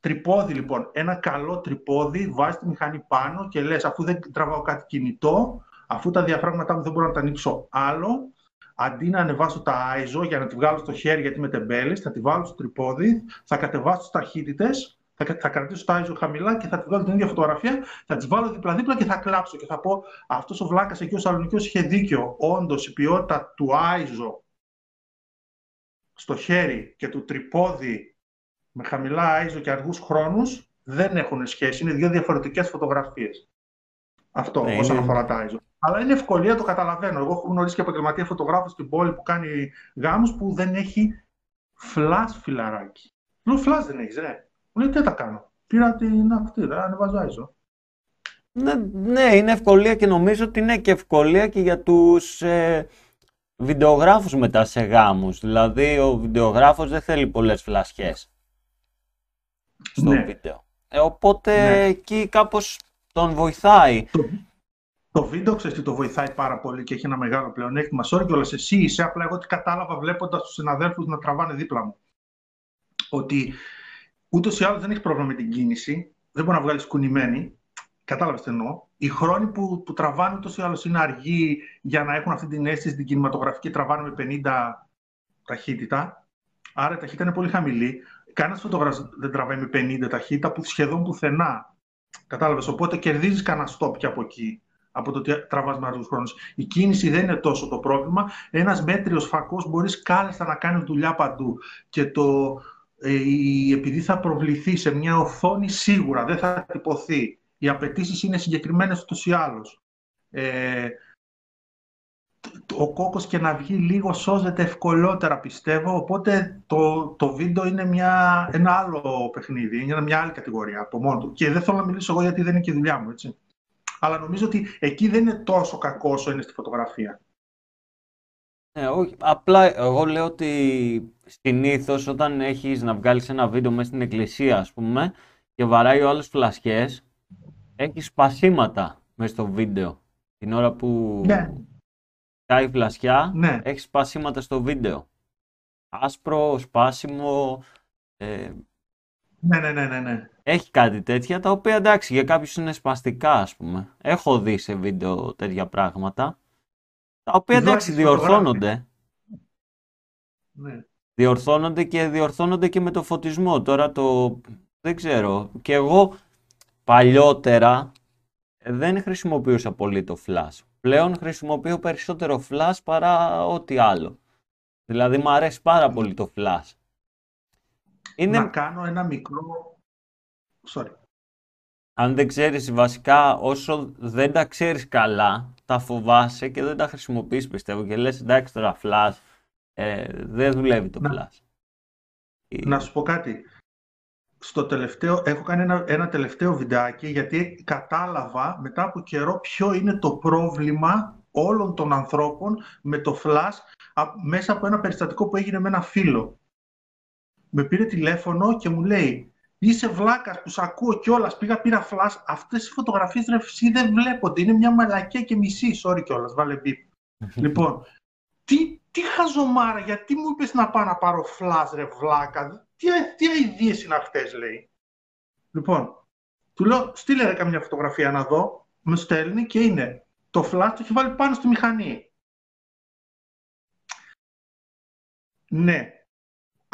τρυπόδι λοιπόν. Ένα καλό τρυπόδι, βάζεις τη μηχανή πάνω και λες, αφού δεν τραβάω κάτι κινητό, αφού τα διαφράγματά μου δεν μπορώ να τα ανοίξω άλλο, αντί να ανεβάσω τα ISO για να τη βγάλω στο χέρι γιατί με τεμπέλες, θα τη βάλω στο τρυπόδι, θα κατεβάσω τις ταχύτητες, θα κρατήσω τα ISO χαμηλά και θα τη βγάλω την ίδια φωτογραφία, θα τις βάλω δίπλα-δίπλα και θα κλάψω και θα πω αυτός ο βλάκας εκεί ο Σαλονικιός είχε δίκιο. Όντως η ποιότητα του ISO στο χέρι και του τρυπόδι με χαμηλά ISO και αργούς χρόνους δεν έχουν σχέση, είναι δύο διαφορετικές φωτογραφίες. Αυτό ναι, όσον αφορά τα ISO. Αλλά είναι ευκολία, το καταλαβαίνω. Εγώ έχω γνωρίσει και επαγγελματία φωτογράφο στην πόλη που κάνει γάμους που δεν έχει φλας φιλαράκι. Λέω, φλας δεν έχεις, ρε. Μου λέει, τι τα κάνω. Πήρα την ακτήρα, ανεβάζω ISO. Ναι, είναι ευκολία και νομίζω ότι είναι και ευκολία και για τους βιντεογράφους μετά σε γάμους. Δηλαδή, ο βιντεογράφος δεν θέλει πολλές φλασιές στο βίντεο. Οπότε, εκεί κάπως τον βοηθάει. Το βίντεο, ξέρεις τι, το βοηθάει πάρα πολύ και έχει ένα μεγάλο πλεονέκτημα. Sorry κιόλας, εσύ είσαι, απλά εγώ τι κατάλαβα βλέποντας τους συναδέλφους να τραβάνε δίπλα μου. Ότι ούτως ή άλλως δεν έχει πρόβλημα με την κίνηση, δεν μπορεί να βγάλεις κουνημένη. Κατάλαβες τι εννοώ. Οι χρόνοι που τραβάνε ούτως ή άλλως είναι αργοί για να έχουν αυτή την αίσθηση την κινηματογραφική, τραβάνε με 50 ταχύτητα. Άρα η ταχύτητα είναι πολύ χαμηλή. Κανένας φωτογράφος δεν τραβάει με 50 ταχύτητα που σχεδόν πουθενά. Κατάλαβες. Οπότε κερδίζεις κανένα stop και από εκεί. Από το ότι τραβάς με αργούς χρόνους. Η κίνηση δεν είναι τόσο το πρόβλημα. Ένας μέτριος φακός μπορείς κάλλιστα να κάνει δουλειά παντού. Και επειδή θα προβληθεί σε μια οθόνη σίγουρα, δεν θα τυπωθεί. Οι απαιτήσεις είναι συγκεκριμένες ούτως ή άλλως. Ο κόκκος και να βγει λίγο σώζεται ευκολότερα, πιστεύω. Οπότε το βίντεο είναι ένα άλλο παιχνίδι, είναι μια άλλη κατηγορία από μόνο του. Και δεν θέλω να μιλήσω εγώ γιατί δεν είναι και η δουλειά μου, έτσι. Αλλά νομίζω ότι εκεί δεν είναι τόσο κακό όσο είναι στη φωτογραφία. Ναι, όχι. Απλά εγώ λέω ότι συνήθως όταν έχεις να βγάλεις ένα βίντεο μέσα στην εκκλησία, ας πούμε, και βαράει ο άλλος φλασιές, έχεις σπασίματα μέσα στο βίντεο. Την ώρα που κάει φλασιά, έχεις σπασίματα στο βίντεο. Άσπρο, σπάσιμο. Ναι. Έχει κάτι τέτοια τα οποία εντάξει για κάποιους είναι σπαστικά, ας πούμε. Έχω δει σε βίντεο τέτοια πράγματα τα οποία εντάξει διορθώνονται. Ναι. Διορθώνονται και με το φωτισμό. Τώρα δεν ξέρω. Και εγώ παλιότερα δεν χρησιμοποιούσα πολύ το flash. Πλέον χρησιμοποιώ περισσότερο flash παρά ό,τι άλλο. Δηλαδή μου αρέσει πάρα πολύ το flash. Να κάνω ένα μικρό... Sorry. Αν δεν ξέρεις, βασικά όσο δεν τα ξέρεις καλά, τα φοβάσαι και δεν τα χρησιμοποιείς, πιστεύω, και λες εντάξει τώρα flash, δεν δουλεύει το flash. Να σου πω κάτι. Έχω κάνει ένα τελευταίο βιντεάκι γιατί κατάλαβα μετά από καιρό ποιο είναι το πρόβλημα όλων των ανθρώπων με το flash μέσα από ένα περιστατικό που έγινε με ένα φίλο. Με πήρε τηλέφωνο και μου λέει «Είσαι βλάκας που σ' ακούω κιόλας, πήρα φλάς, αυτές οι φωτογραφίες ρευσί δεν βλέπονται, είναι μια μαλακία και μισή, sorry κιόλας, βάλε μπιπ». Λοιπόν, τι χαζομάρα, γιατί μου είπες να πάω να πάρω φλάς ρε βλάκα, τι αηδίες είναι αυτές, λέει. Λοιπόν, του λέω «Στείλε ρε καμιά φωτογραφία να δω», με στέλνει και είναι το φλάς, το έχει βάλει πάνω στη μηχανή. Ναι.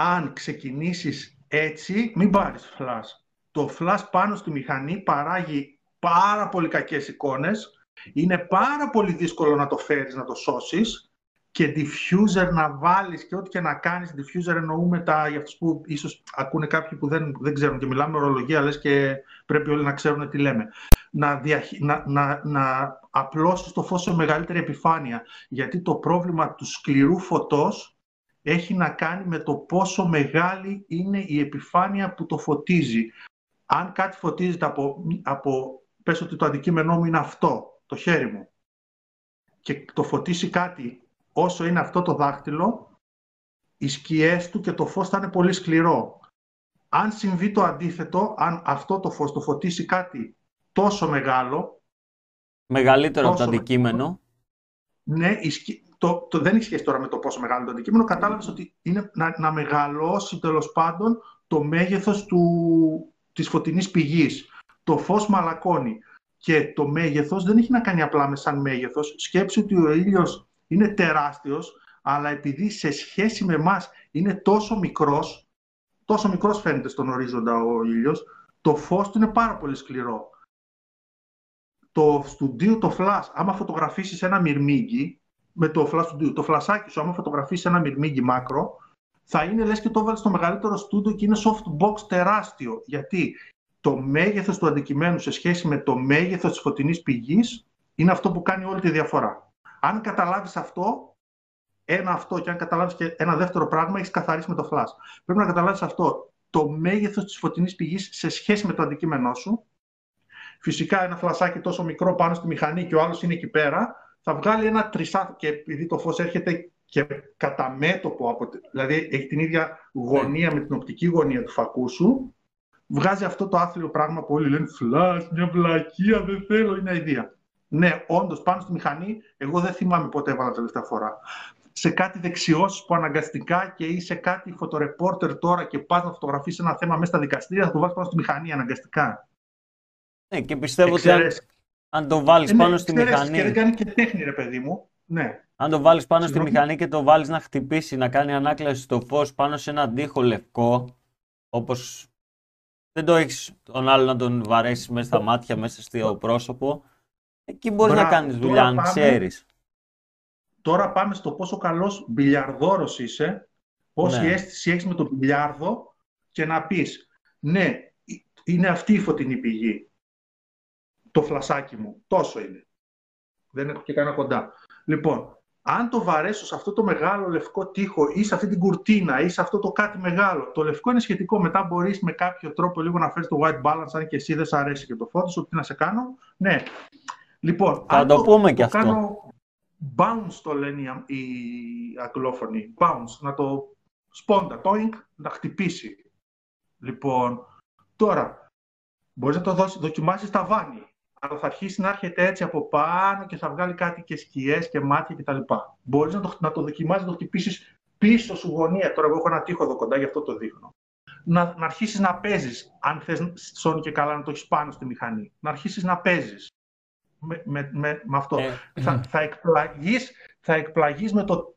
Αν ξεκινήσεις έτσι, μην πάρεις φλας. Το φλας πάνω στη μηχανή παράγει πάρα πολύ κακές εικόνες. Είναι πάρα πολύ δύσκολο να το φέρεις, να το σώσεις. Και diffuser να βάλεις και ό,τι και να κάνεις. Diffuser εννοούμε για αυτούς που ίσως ακούνε κάποιοι που δεν ξέρουν. Και μιλάμε ορολογία, λες και πρέπει όλοι να ξέρουν τι λέμε. Να απλώσεις το φως σε μεγαλύτερη επιφάνεια. Γιατί το πρόβλημα του σκληρού φωτός έχει να κάνει με το πόσο μεγάλη είναι η επιφάνεια που το φωτίζει. Αν κάτι φωτίζεται πες ότι το αντικείμενό μου είναι αυτό, το χέρι μου, και το φωτίσει κάτι όσο είναι αυτό το δάχτυλο, οι σκιές του και το φως θα είναι πολύ σκληρό. Αν συμβεί το αντίθετο, αν αυτό το φως το φωτίσει κάτι τόσο μεγάλο... Μεγαλύτερο από το αντικείμενο. Ναι, δεν έχει σχέση τώρα με το πόσο μεγάλο το αντικείμενο. Κατάλαβες ότι είναι να μεγαλώσει τέλος πάντων το μέγεθος της φωτεινής πηγής. Το φως μαλακώνει. Και το μέγεθος δεν έχει να κάνει απλά με σαν μέγεθος. Σκέψου ότι ο ήλιος είναι τεράστιος, αλλά επειδή σε σχέση με εμάς είναι τόσο μικρός φαίνεται στον ορίζοντα ο ήλιος, το φως του είναι πάρα πολύ σκληρό. Το στούντιο, το φλας, άμα φωτογραφίσεις ένα μυρμήγκι, με το φλας στούντιο, το φλασάκι σου, άμα φωτογραφίσεις ένα μυρμήγκι μάκρο, θα είναι λες και το βάλεις στο μεγαλύτερο στούντιο και είναι softbox τεράστιο. Γιατί το μέγεθος του αντικειμένου σε σχέση με το μέγεθος της φωτεινής πηγής είναι αυτό που κάνει όλη τη διαφορά. Αν καταλάβεις αυτό και αν καταλάβεις και ένα δεύτερο πράγμα, έχεις καθαρίσει με το flash. Πρέπει να καταλάβεις αυτό, το μέγεθος της φωτεινής πηγής σε σχέση με το αντικείμενό σου. Φυσικά ένα φλασάκι τόσο μικρό πάνω στη μηχανή και ο άλλος είναι εκεί πέρα, θα βγάλει ένα τρισάθι, και επειδή το φως έρχεται και κατά μέτωπο, δηλαδή έχει την ίδια γωνία με την οπτική γωνία του φακού σου, βγάζει αυτό το άθλιο πράγμα που όλοι λένε «φλας, μια βλακεία, δεν θέλω, είναι αηδία». Ναι, όντως, πάνω στη μηχανή, εγώ δεν θυμάμαι πότε έβαλα τελευταία φορά. Σε κάτι δεξιώσεις που αναγκαστικά και είσαι κάτι φωτορεπόρτερ τώρα και πας να φωτογραφίσεις ένα θέμα μέσα στα δικαστήρια, θα το βάλεις πάνω στη μηχανή αναγκαστικά. Ναι, και πιστεύω ότι αν το βάλεις πάνω στη μηχανή... Και δεν κάνει και τέχνη, ρε παιδί μου. Ναι. Αν το βάλεις πάνω στη μηχανή και το βάλεις να χτυπήσει, να κάνει ανάκλαση στο φως πάνω σε έναν τοίχο λευκό, όπως... Δεν το έχεις τον άλλο να τον βαρέσεις μέσα στα μάτια, μέσα στο πρόσωπο. Εκεί μπορείς να κάνεις δουλειά, αν ξέρεις. Τώρα πάμε στο πόσο καλός μπιλιαρδόρος είσαι, πόση αίσθηση έχεις με τον μπιλιάρδο και να πεις ναι, είναι αυτή η φωτεινή πηγή. Το φλασάκι μου, τόσο είναι. Δεν έχω και κανένα κοντά. Λοιπόν, αν το βαρέσω σε αυτό το μεγάλο λευκό τοίχο ή σε αυτή την κουρτίνα ή σε αυτό το κάτι μεγάλο, το λευκό είναι σχετικό. Μετά μπορείς με κάποιο τρόπο λίγο να φέρεις το white balance, αν και εσύ δεν σ' αρέσει και το Photoshop, τι να σε κάνω. Ναι. Λοιπόν, θα το πούμε και αυτό. Κάνω bounce, το λένε οι αγγλόφωνοι. Bounce, να το σπόντα, toink, να χτυπήσει. Λοιπόν, τώρα μπορείς να το δοκιμάσεις τα βάνη. Αλλά θα αρχίσει να έρχεται έτσι από πάνω και θα βγάλει κάτι και σκιές και μάτια κτλ. Μπορείς να το δοκιμάσεις, να το χτυπήσεις πίσω σου γωνία. Τώρα, εγώ έχω ένα τοίχο εδώ κοντά, γι' αυτό το δείχνω. Να αρχίσεις να παίζεις. Αν θες, Sony και καλά, να το έχεις πάνω στη μηχανή. Να αρχίσεις να παίζεις με αυτό. Θα εκπλαγείς με το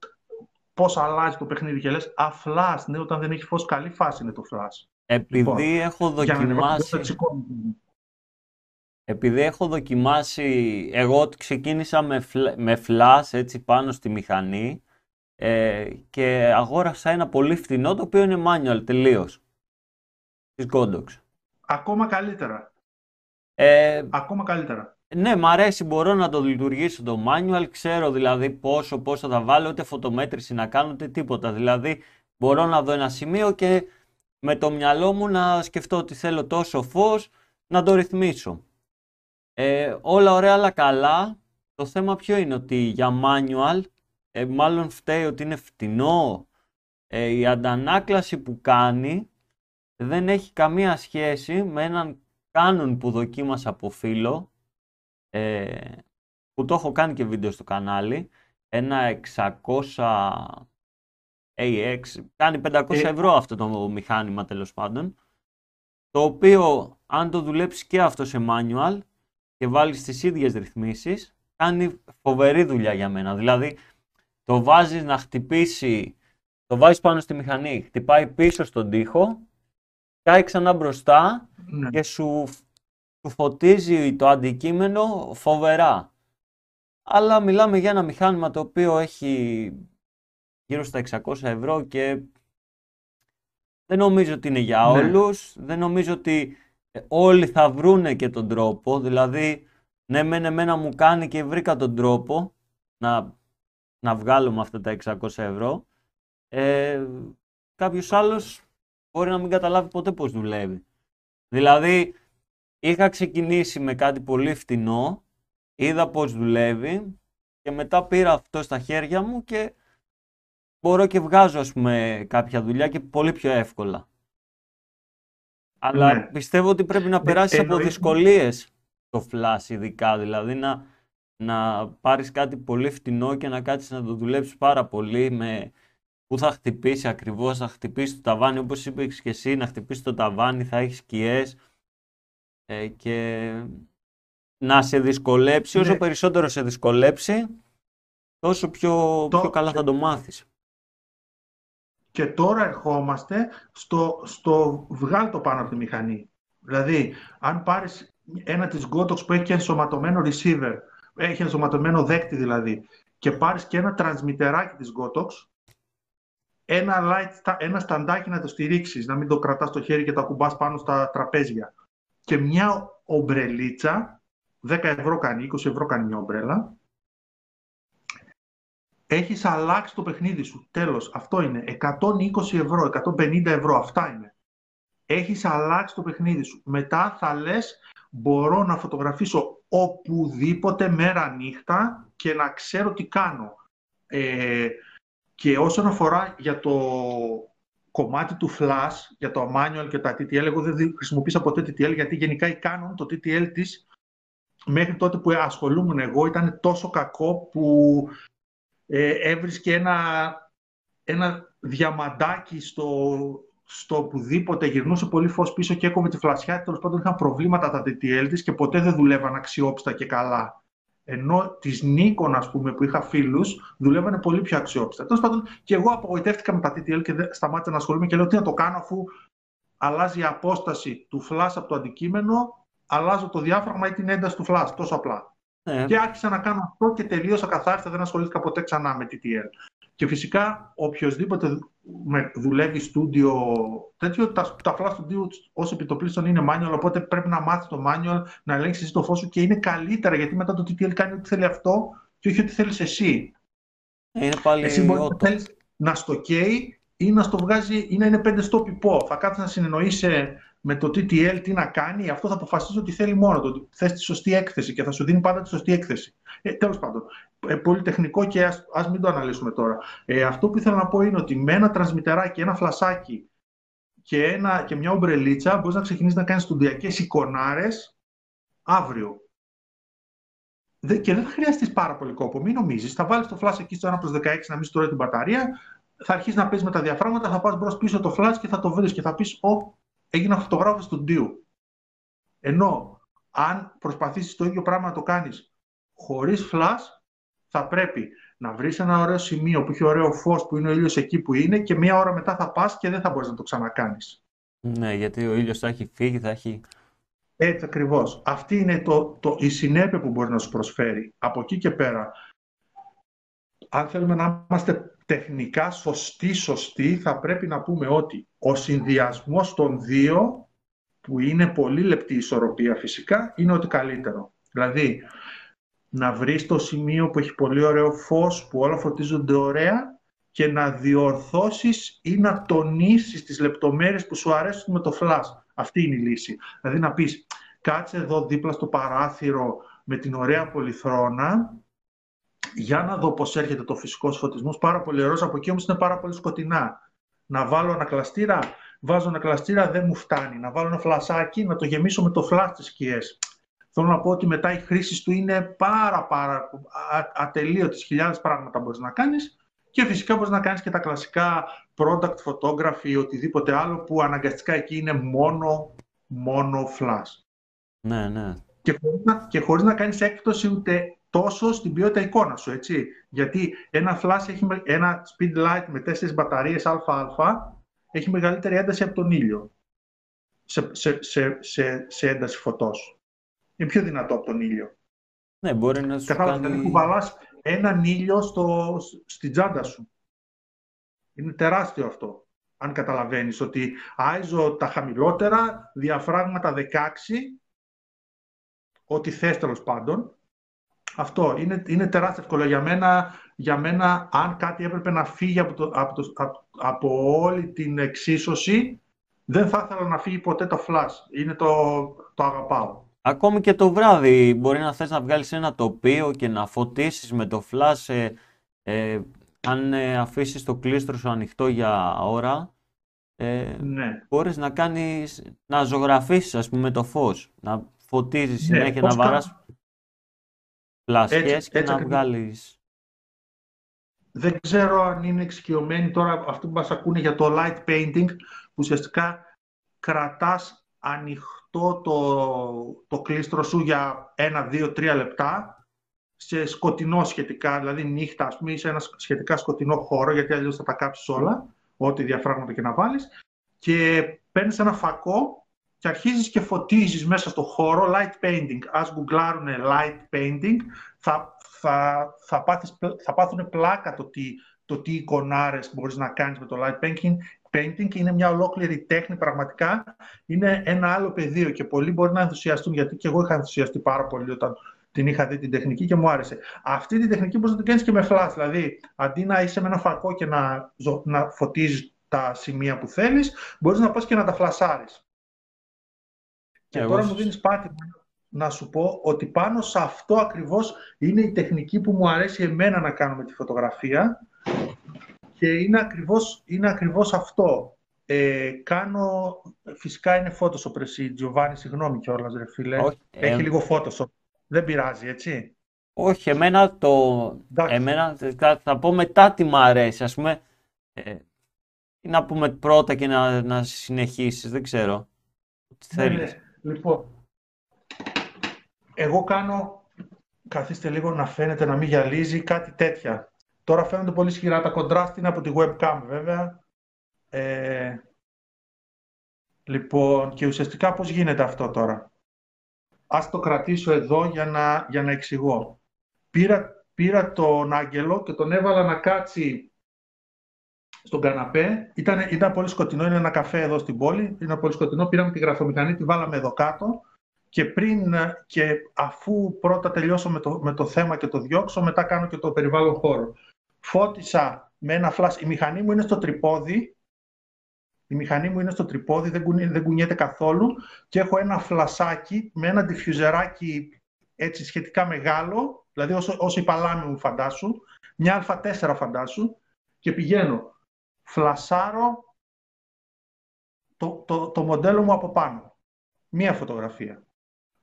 πώς αλλάζει το παιχνίδι και λες «Α, φλας, ναι, όταν δεν έχει φως, καλή φάση είναι το φλας». Επειδή έχω δοκιμάσει. Επειδή έχω δοκιμάσει, εγώ ξεκίνησα με φλας έτσι πάνω στη μηχανή και αγόρασα ένα πολύ φθηνό, το οποίο είναι manual τελείως, της Godox. Ακόμα καλύτερα. Ακόμα καλύτερα. Ναι, μ' αρέσει, μπορώ να το λειτουργήσω το manual, ξέρω δηλαδή πώς θα τα βάλω, ούτε φωτομέτρηση να κάνω, ούτε τίποτα. Δηλαδή μπορώ να δω ένα σημείο και με το μυαλό μου να σκεφτώ ότι θέλω τόσο φως, να το ρυθμίσω. Όλα ωραία, αλλά καλά. Το θέμα ποιο είναι, ότι για manual μάλλον φταίει ότι είναι φτηνό. Η αντανάκλαση που κάνει δεν έχει καμία σχέση με έναν Canon που δοκίμασα από φίλο, που το έχω κάνει και βίντεο στο κανάλι, ένα 600 AX, κάνει 500 ευρώ αυτό το μηχάνημα τέλος πάντων, το οποίο αν το δουλέψει και αυτό σε manual και βάλεις τις ίδιες ρυθμίσεις, κάνει φοβερή δουλειά για μένα. Δηλαδή, το βάζεις να χτυπήσει, το βάζεις πάνω στη μηχανή, χτυπάει πίσω στον τοίχο, πάει ξανά μπροστά και σου φωτίζει το αντικείμενο φοβερά. Αλλά μιλάμε για ένα μηχάνημα το οποίο έχει γύρω στα 600 ευρώ και δεν νομίζω ότι είναι για όλους, δεν νομίζω ότι... Όλοι θα βρούνε και τον τρόπο, δηλαδή ναι μεν εμένα μου κάνει και βρήκα τον τρόπο να βγάλουμε αυτά τα 600 ευρώ. Κάποιος άλλος μπορεί να μην καταλάβει ποτέ πώς δουλεύει. Δηλαδή είχα ξεκινήσει με κάτι πολύ φτηνό, είδα πώς δουλεύει και μετά πήρα αυτό στα χέρια μου και μπορώ και βγάζω ας πούμε κάποια δουλειά και πολύ πιο εύκολα. Αλλά πιστεύω ότι πρέπει να περάσεις από δυσκολίες το flash ειδικά, δηλαδή να, να πάρεις κάτι πολύ φτηνό και να κάτσεις να το δουλέψεις πάρα πολύ με που θα χτυπήσει ακριβώς, θα χτυπήσει το ταβάνι, όπως είπες και εσύ, να χτυπήσει το ταβάνι, θα έχεις σκιές και να σε δυσκολέψει, όσο περισσότερο σε δυσκολέψει, τόσο πιο καλά θα το μάθεις. Και τώρα ερχόμαστε στο βγάλ το πάνω από τη μηχανή. Δηλαδή, αν πάρεις ένα της Godox που έχει και ενσωματωμένο receiver, έχει ενσωματωμένο δέκτη δηλαδή, και πάρεις και ένα τρανσμιτεράκι της Godox, ένα σταντάκι να το στηρίξεις, να μην το κρατάς στο χέρι και το ακουμπάς πάνω στα τραπέζια. Και μια ομπρελίτσα, 10 ευρώ κάνει, 20 ευρώ κάνει μια ομπρέλα, έχεις αλλάξει το παιχνίδι σου. Τέλος, αυτό είναι. 120 ευρώ, 150 ευρώ, αυτά είναι. Έχεις αλλάξει το παιχνίδι σου. Μετά θα λες, μπορώ να φωτογραφίσω οπουδήποτε, μέρα, νύχτα και να ξέρω τι κάνω. Και όσον αφορά για το κομμάτι του flash, για το manual και τα TTL, εγώ δεν χρησιμοποίησα ποτέ TTL, γιατί γενικά η Canon, το TTL της, μέχρι τότε που ασχολούμουν εγώ, ήταν τόσο κακό που έβρισκε ένα διαμαντάκι στο οπουδήποτε, γυρνούσε πολύ φως πίσω και έκοβε τη φλασιά. Τέλος πάντων, είχαν προβλήματα τα TTL της και ποτέ δεν δουλεύαν αξιόπιστα και καλά. Ενώ της Nikon, ας πούμε, που είχα φίλους, δουλεύανε πολύ πιο αξιόπιστα. Τέλος πάντων, και εγώ απογοητεύτηκα με τα TTL και σταμάτησα να ασχολούμαι και λέω τι να το κάνω, αφού αλλάζει η απόσταση του flash από το αντικείμενο, αλλάζω το διάφραγμα ή την ένταση του flash, τόσο απλά. Και άρχισα να κάνω αυτό και τελείωσα καθάριστα, δεν ασχολήθηκα ποτέ ξανά με TTL. Και φυσικά, οποιοδήποτε δουλεύει στούντιο, τέτοιο, τα flash στούντιο ως επιτοπλίστων είναι manual, οπότε πρέπει να μάθεις το manual, να ελέγξεις το φως σου και είναι καλύτερα, γιατί μετά το TTL κάνει ό,τι θέλει αυτό και όχι ό,τι θέλεις εσύ. Είναι πάλι εσύ μπορεί να θέλεις να στο καίει ή να στο βγάζει ή να είναι 5 στο πιπό. Θα κάτσεις να συνεννοείσαι με το TTL τι να κάνει, αυτό θα αποφασίσει ότι θέλει μόνο του. Θες τη σωστή έκθεση και θα σου δίνει πάντα τη σωστή έκθεση. Τέλος πάντων, πολύ τεχνικό και ας μην το αναλύσουμε τώρα. Αυτό που ήθελα να πω είναι ότι με ένα τρανσμιτεράκι, ένα φλασάκι και μια ομπρελίτσα μπορείς να ξεκινήσεις να κάνεις στοντιακές εικονάρες αύριο. Και δεν θα χρειαστείς πάρα πολύ κόπο, μην νομίζεις. Θα βάλεις το flash εκεί στο 1/16 να μην σου τρώει την μπαταρία, θα αρχίσεις να παίζεις με τα διαφράγματα, θα πας μπρος πίσω το flash και θα το βρεις και θα πεις έγινα φωτογράφος στοντίου. Ενώ αν προσπαθήσεις το ίδιο πράγμα να το κάνεις χωρίς flash, θα πρέπει να βρεις ένα ωραίο σημείο που έχει ωραίο φως, που είναι ο ήλιος εκεί που είναι και μία ώρα μετά θα πας και δεν θα μπορείς να το ξανακάνεις. Ναι, γιατί ο ήλιος θα έχει φύγει, θα έχει... Έτσι ακριβώς. Αυτή είναι η συνέπεια που μπορεί να σου προσφέρει. Από εκεί και πέρα, αν θέλουμε να είμαστε τεχνικά σωστοί, θα πρέπει να πούμε ότι ο συνδυασμός των δύο, που είναι πολύ λεπτή ισορροπία φυσικά, είναι ότι καλύτερο. Δηλαδή, να βρεις το σημείο που έχει πολύ ωραίο φως, που όλα φωτίζονται ωραία και να διορθώσεις ή να τονίσεις τις λεπτομέρειες που σου αρέσουν με το flash. Αυτή είναι η λύση. Δηλαδή να πεις, κάτσε εδώ δίπλα στο παράθυρο με την ωραία πολυθρόνα, για να δω πώς έρχεται το φυσικός φωτισμός, πάρα πολύ ωραίος, από εκεί όμως είναι πάρα πολύ σκοτεινά. Να βάλω ανακλαστήρα, βάζω ανακλαστήρα, δεν μου φτάνει. Να βάλω ένα φλασάκι, να το γεμίσω με το flash τις σκιές. Θέλω να πω ότι μετά οι χρήσεις του είναι πάρα ατελείωτες, χιλιάδες πράγματα μπορείς να κάνεις και φυσικά μπορείς να κάνεις και τα κλασικά product photography ή οτιδήποτε άλλο που αναγκαστικά εκεί είναι μόνο flash. Ναι, ναι. Και χωρίς να κάνεις έκπτωση ούτε τόσο στην ποιότητα εικόνα σου, έτσι. Γιατί ένα flash έχει ένα speed light με 4 μπαταρίες ΑΑ, έχει μεγαλύτερη ένταση από τον ήλιο σε ένταση φωτός. Είναι πιο δυνατό από τον ήλιο. Ναι, μπορεί να σου καθώς, κάνει... Δηλαδή κουβαλάς έναν ήλιο στην τσάντα σου. Είναι τεράστιο αυτό, αν καταλαβαίνεις, ότι ISO τα χαμηλότερα, διαφράγματα 16, ό,τι θες τέλος πάντων. Αυτό είναι τεράστιο εύκολο. Για μένα, αν κάτι έπρεπε να φύγει από όλη την εξίσωση, δεν θα ήθελα να φύγει ποτέ το flash. Είναι το αγαπάω. Ακόμη και το βράδυ μπορεί να θες να βγάλεις ένα τοπίο και να φωτίσεις με το flash αν αφήσεις το κλίστρο σου ανοιχτό για ώρα, ναι. Μπορείς να κάνεις, να ζωγραφίσεις ας πούμε το φως, να φωτίζεις συνέχεια, να βαράς. πλασιές και έτσι, να βγάλεις. Δεν ξέρω αν είναι εξοικειωμένοι τώρα αυτοί που μας ακούνε για το light painting, που ουσιαστικά κρατάς ανοιχτό το κλίστρο σου για 1, 2, 3 λεπτά σε σκοτεινό σχετικά, δηλαδή νύχτα, ας πούμε, σε ένα σχετικά σκοτεινό χώρο, γιατί αλλιώς θα τα κάψεις όλα, ό,τι διαφράγματα και να βάλεις, και παίρνεις ένα φακό και αρχίζεις και φωτίζεις μέσα στο χώρο light painting. Ας γκουγκλάρουνε light painting, θα πάθουνε πλάκα το τι εικονάρες μπορείς να κάνεις με το light painting. Και είναι μια ολόκληρη τέχνη, πραγματικά είναι ένα άλλο πεδίο και πολλοί μπορεί να ενθουσιαστούν, γιατί και εγώ είχα ενθουσιαστεί πάρα πολύ όταν την είχα δει την τεχνική και μου άρεσε. Αυτή την τεχνική μπορείς να την κάνεις και με flash, δηλαδή αντί να είσαι με ένα φακό και να φωτίζεις τα σημεία που θέλεις, μπορείς να πας και να τα φλασάρεις. Και τώρα μου δίνεις πάτημα να σου πω ότι πάνω σε αυτό ακριβώς είναι η τεχνική που μου αρέσει εμένα να κάνω με τη φωτογραφία. Και είναι ακριβώς αυτό. Φυσικά είναι Photoshop, εσύ, Giovanni, συγγνώμη κιόλας, ρε φίλε. Όχι, έχει λίγο Photoshop. Δεν πειράζει, έτσι. Όχι, εμένα θα πω μετά τι μ' αρέσει, ας πούμε. Να πούμε πρώτα και να συνεχίσεις, δεν ξέρω. Τι θέλεις. Λοιπόν, εγώ κάνω, καθίστε λίγο να φαίνεται να μην γυαλίζει, κάτι τέτοια. Τώρα φαίνονται πολύ ισχυρά, τα κοντράστ είναι από τη webcam βέβαια. Λοιπόν, και ουσιαστικά πώς γίνεται αυτό τώρα. Ας το κρατήσω εδώ για να εξηγώ. Πήρα τον Άγγελο και τον έβαλα να κάτσει στον καναπέ. Ήταν πολύ σκοτεινό, είναι ένα καφέ εδώ στην πόλη. Είναι πολύ σκοτεινό, πήραμε τη γραφομηχανή, τη βάλαμε εδώ κάτω. Και αφού πρώτα τελειώσω με το θέμα και το διώξω, μετά κάνω και το περιβάλλον χώρο. Φώτισα με ένα φλάσ. Η μηχανή μου είναι στο τρυπόδι. Δεν κουνιέται καθόλου. Και έχω ένα φλασάκι με ένα diffuserάκι έτσι σχετικά μεγάλο. Δηλαδή όσο η παλάμη μου, φαντάσου. Μια α4 φαντάσου. Και πηγαίνω. Φλασάρω το μοντέλο μου από πάνω. Μία φωτογραφία.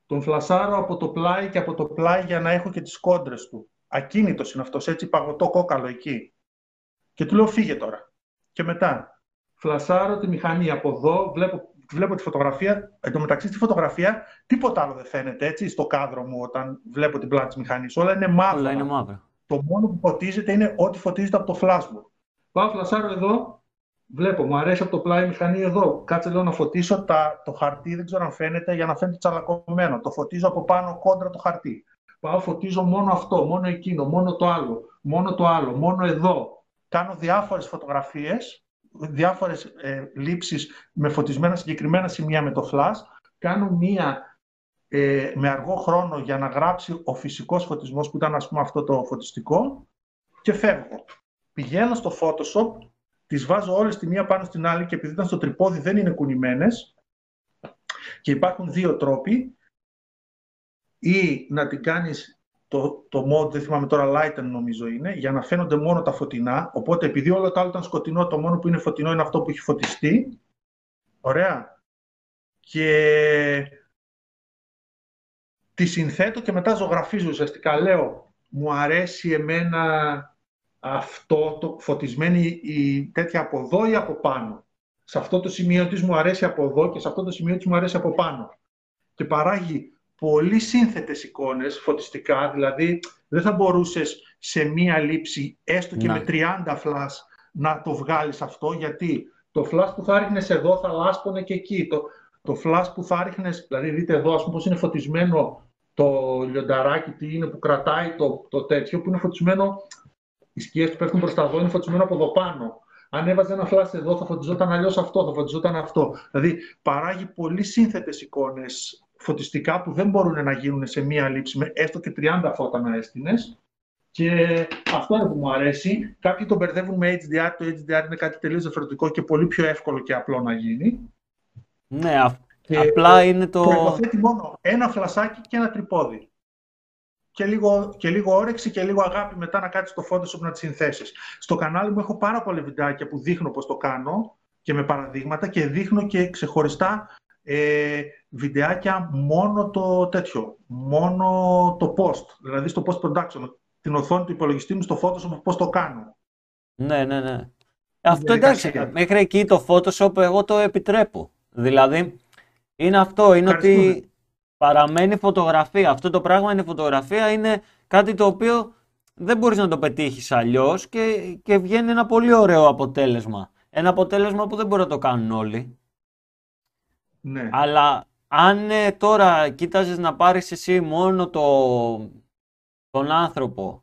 Τον φλασάρω από το πλάι και από το πλάι για να έχω και τις κόντρες του. Ακίνητος είναι αυτός, έτσι, παγωτό κόκαλο εκεί. Και του λέω φύγε τώρα. Και μετά φλασάρω τη μηχανή από εδώ, βλέπω τη φωτογραφία. Εν τω μεταξύ στη φωτογραφία τίποτα άλλο δεν φαίνεται, έτσι, στο κάδρο μου όταν βλέπω την πλάτη της μηχανής. Όλα είναι μαύρα. Το μόνο που φωτίζεται είναι ό,τι φωτίζεται από το φλάσ μου. Πάω, φλασάρω εδώ, βλέπω, μου αρέσει από το πλάι η μηχανή εδώ. Κάτσε λέω να φωτίσω το χαρτί, δεν ξέρω αν φαίνεται, για να φαίνεται τσαλακωμένο. Το φωτίζω από πάνω κόντρα το χαρτί. Πάω, φωτίζω μόνο αυτό, μόνο εκείνο, μόνο το άλλο, μόνο το άλλο, μόνο εδώ. Κάνω διάφορες φωτογραφίες, διάφορες λήψεις με φωτισμένα συγκεκριμένα σημεία με το φλας. Κάνω μία με αργό χρόνο για να γράψει ο φυσικός φωτισμός που ήταν, ας πούμε, αυτό το φωτιστικό και φεύγω. Πηγαίνω στο Photoshop. Τις βάζω όλες τη μία πάνω στην άλλη και επειδή ήταν στο τρυπόδι δεν είναι κουνημένες και υπάρχουν δύο τρόποι, ή να την κάνεις το mode, δεν θυμάμαι τώρα, lighten νομίζω είναι, για να φαίνονται μόνο τα φωτεινά, οπότε επειδή όλο το άλλο ήταν σκοτεινό, το μόνο που είναι φωτεινό είναι αυτό που έχει φωτιστεί. Ωραία. Και τη συνθέτω και μετά ζωγραφίζω ουσιαστικά. Λέω, μου αρέσει εμένα αυτό το φωτισμένη η τέτοια από εδώ ή από πάνω. Σε αυτό το σημείο της μου αρέσει από εδώ και σε αυτό το σημείο της μου αρέσει από πάνω. Και παράγει πολύ σύνθετες εικόνες φωτιστικά, δηλαδή δεν θα μπορούσες σε μία λήψη, έστω και με 30 φλας, να το βγάλεις αυτό, γιατί το φλας που θα ρίχνες εδώ θα λάσπωνε και εκεί. Το φλας που θα ρίχνες, δηλαδή δείτε εδώ, ας πούμε, πώς είναι φωτισμένο το λιονταράκι, τι είναι που κρατάει το τέτοιο, που είναι φωτισμένο. Οι σκιές που πέφτουν προς τα δω είναι φωτισμένο από εδώ πάνω. Αν έβαζε ένα φλάσ εδώ, θα φωτιζόταν αλλιώς αυτό, θα φωτιζόταν αυτό. Δηλαδή, παράγει πολύ σύνθετες εικόνες φωτιστικά που δεν μπορούν να γίνουν σε μία λήψη, με έστω και 30 φώτα να έστεινες. Και αυτό είναι που μου αρέσει. Κάποιοι τον μπερδεύουν με HDR. Το HDR είναι κάτι τελείως διαφορετικό και πολύ πιο εύκολο και απλό να γίνει. Ναι, απλά είναι το. Προϋποθέτει μόνο ένα φλασάκι και ένα τρυπόδι. Και λίγο όρεξη και λίγο αγάπη μετά να κάτσεις στο Photoshop να τις συνθέσεις. Στο κανάλι μου έχω πάρα πολλά βιντεάκια που δείχνω πώς το κάνω και με παραδείγματα και δείχνω και ξεχωριστά βιντεάκια μόνο το τέτοιο, μόνο το post, δηλαδή στο post production, την οθόνη του υπολογιστή μου στο Photoshop, πώς το κάνω. Ναι, ναι, ναι. Αυτό εντάξει, μέχρι εκεί το Photoshop εγώ το επιτρέπω. Δηλαδή, είναι αυτό, είναι ότι παραμένει φωτογραφία. Αυτό το πράγμα είναι φωτογραφία, είναι κάτι το οποίο δεν μπορείς να το πετύχεις αλλιώς και βγαίνει ένα πολύ ωραίο αποτέλεσμα. Ένα αποτέλεσμα που δεν μπορεί να το κάνουν όλοι. Ναι. Αλλά αν τώρα κοίταζες να πάρεις εσύ μόνο τον άνθρωπο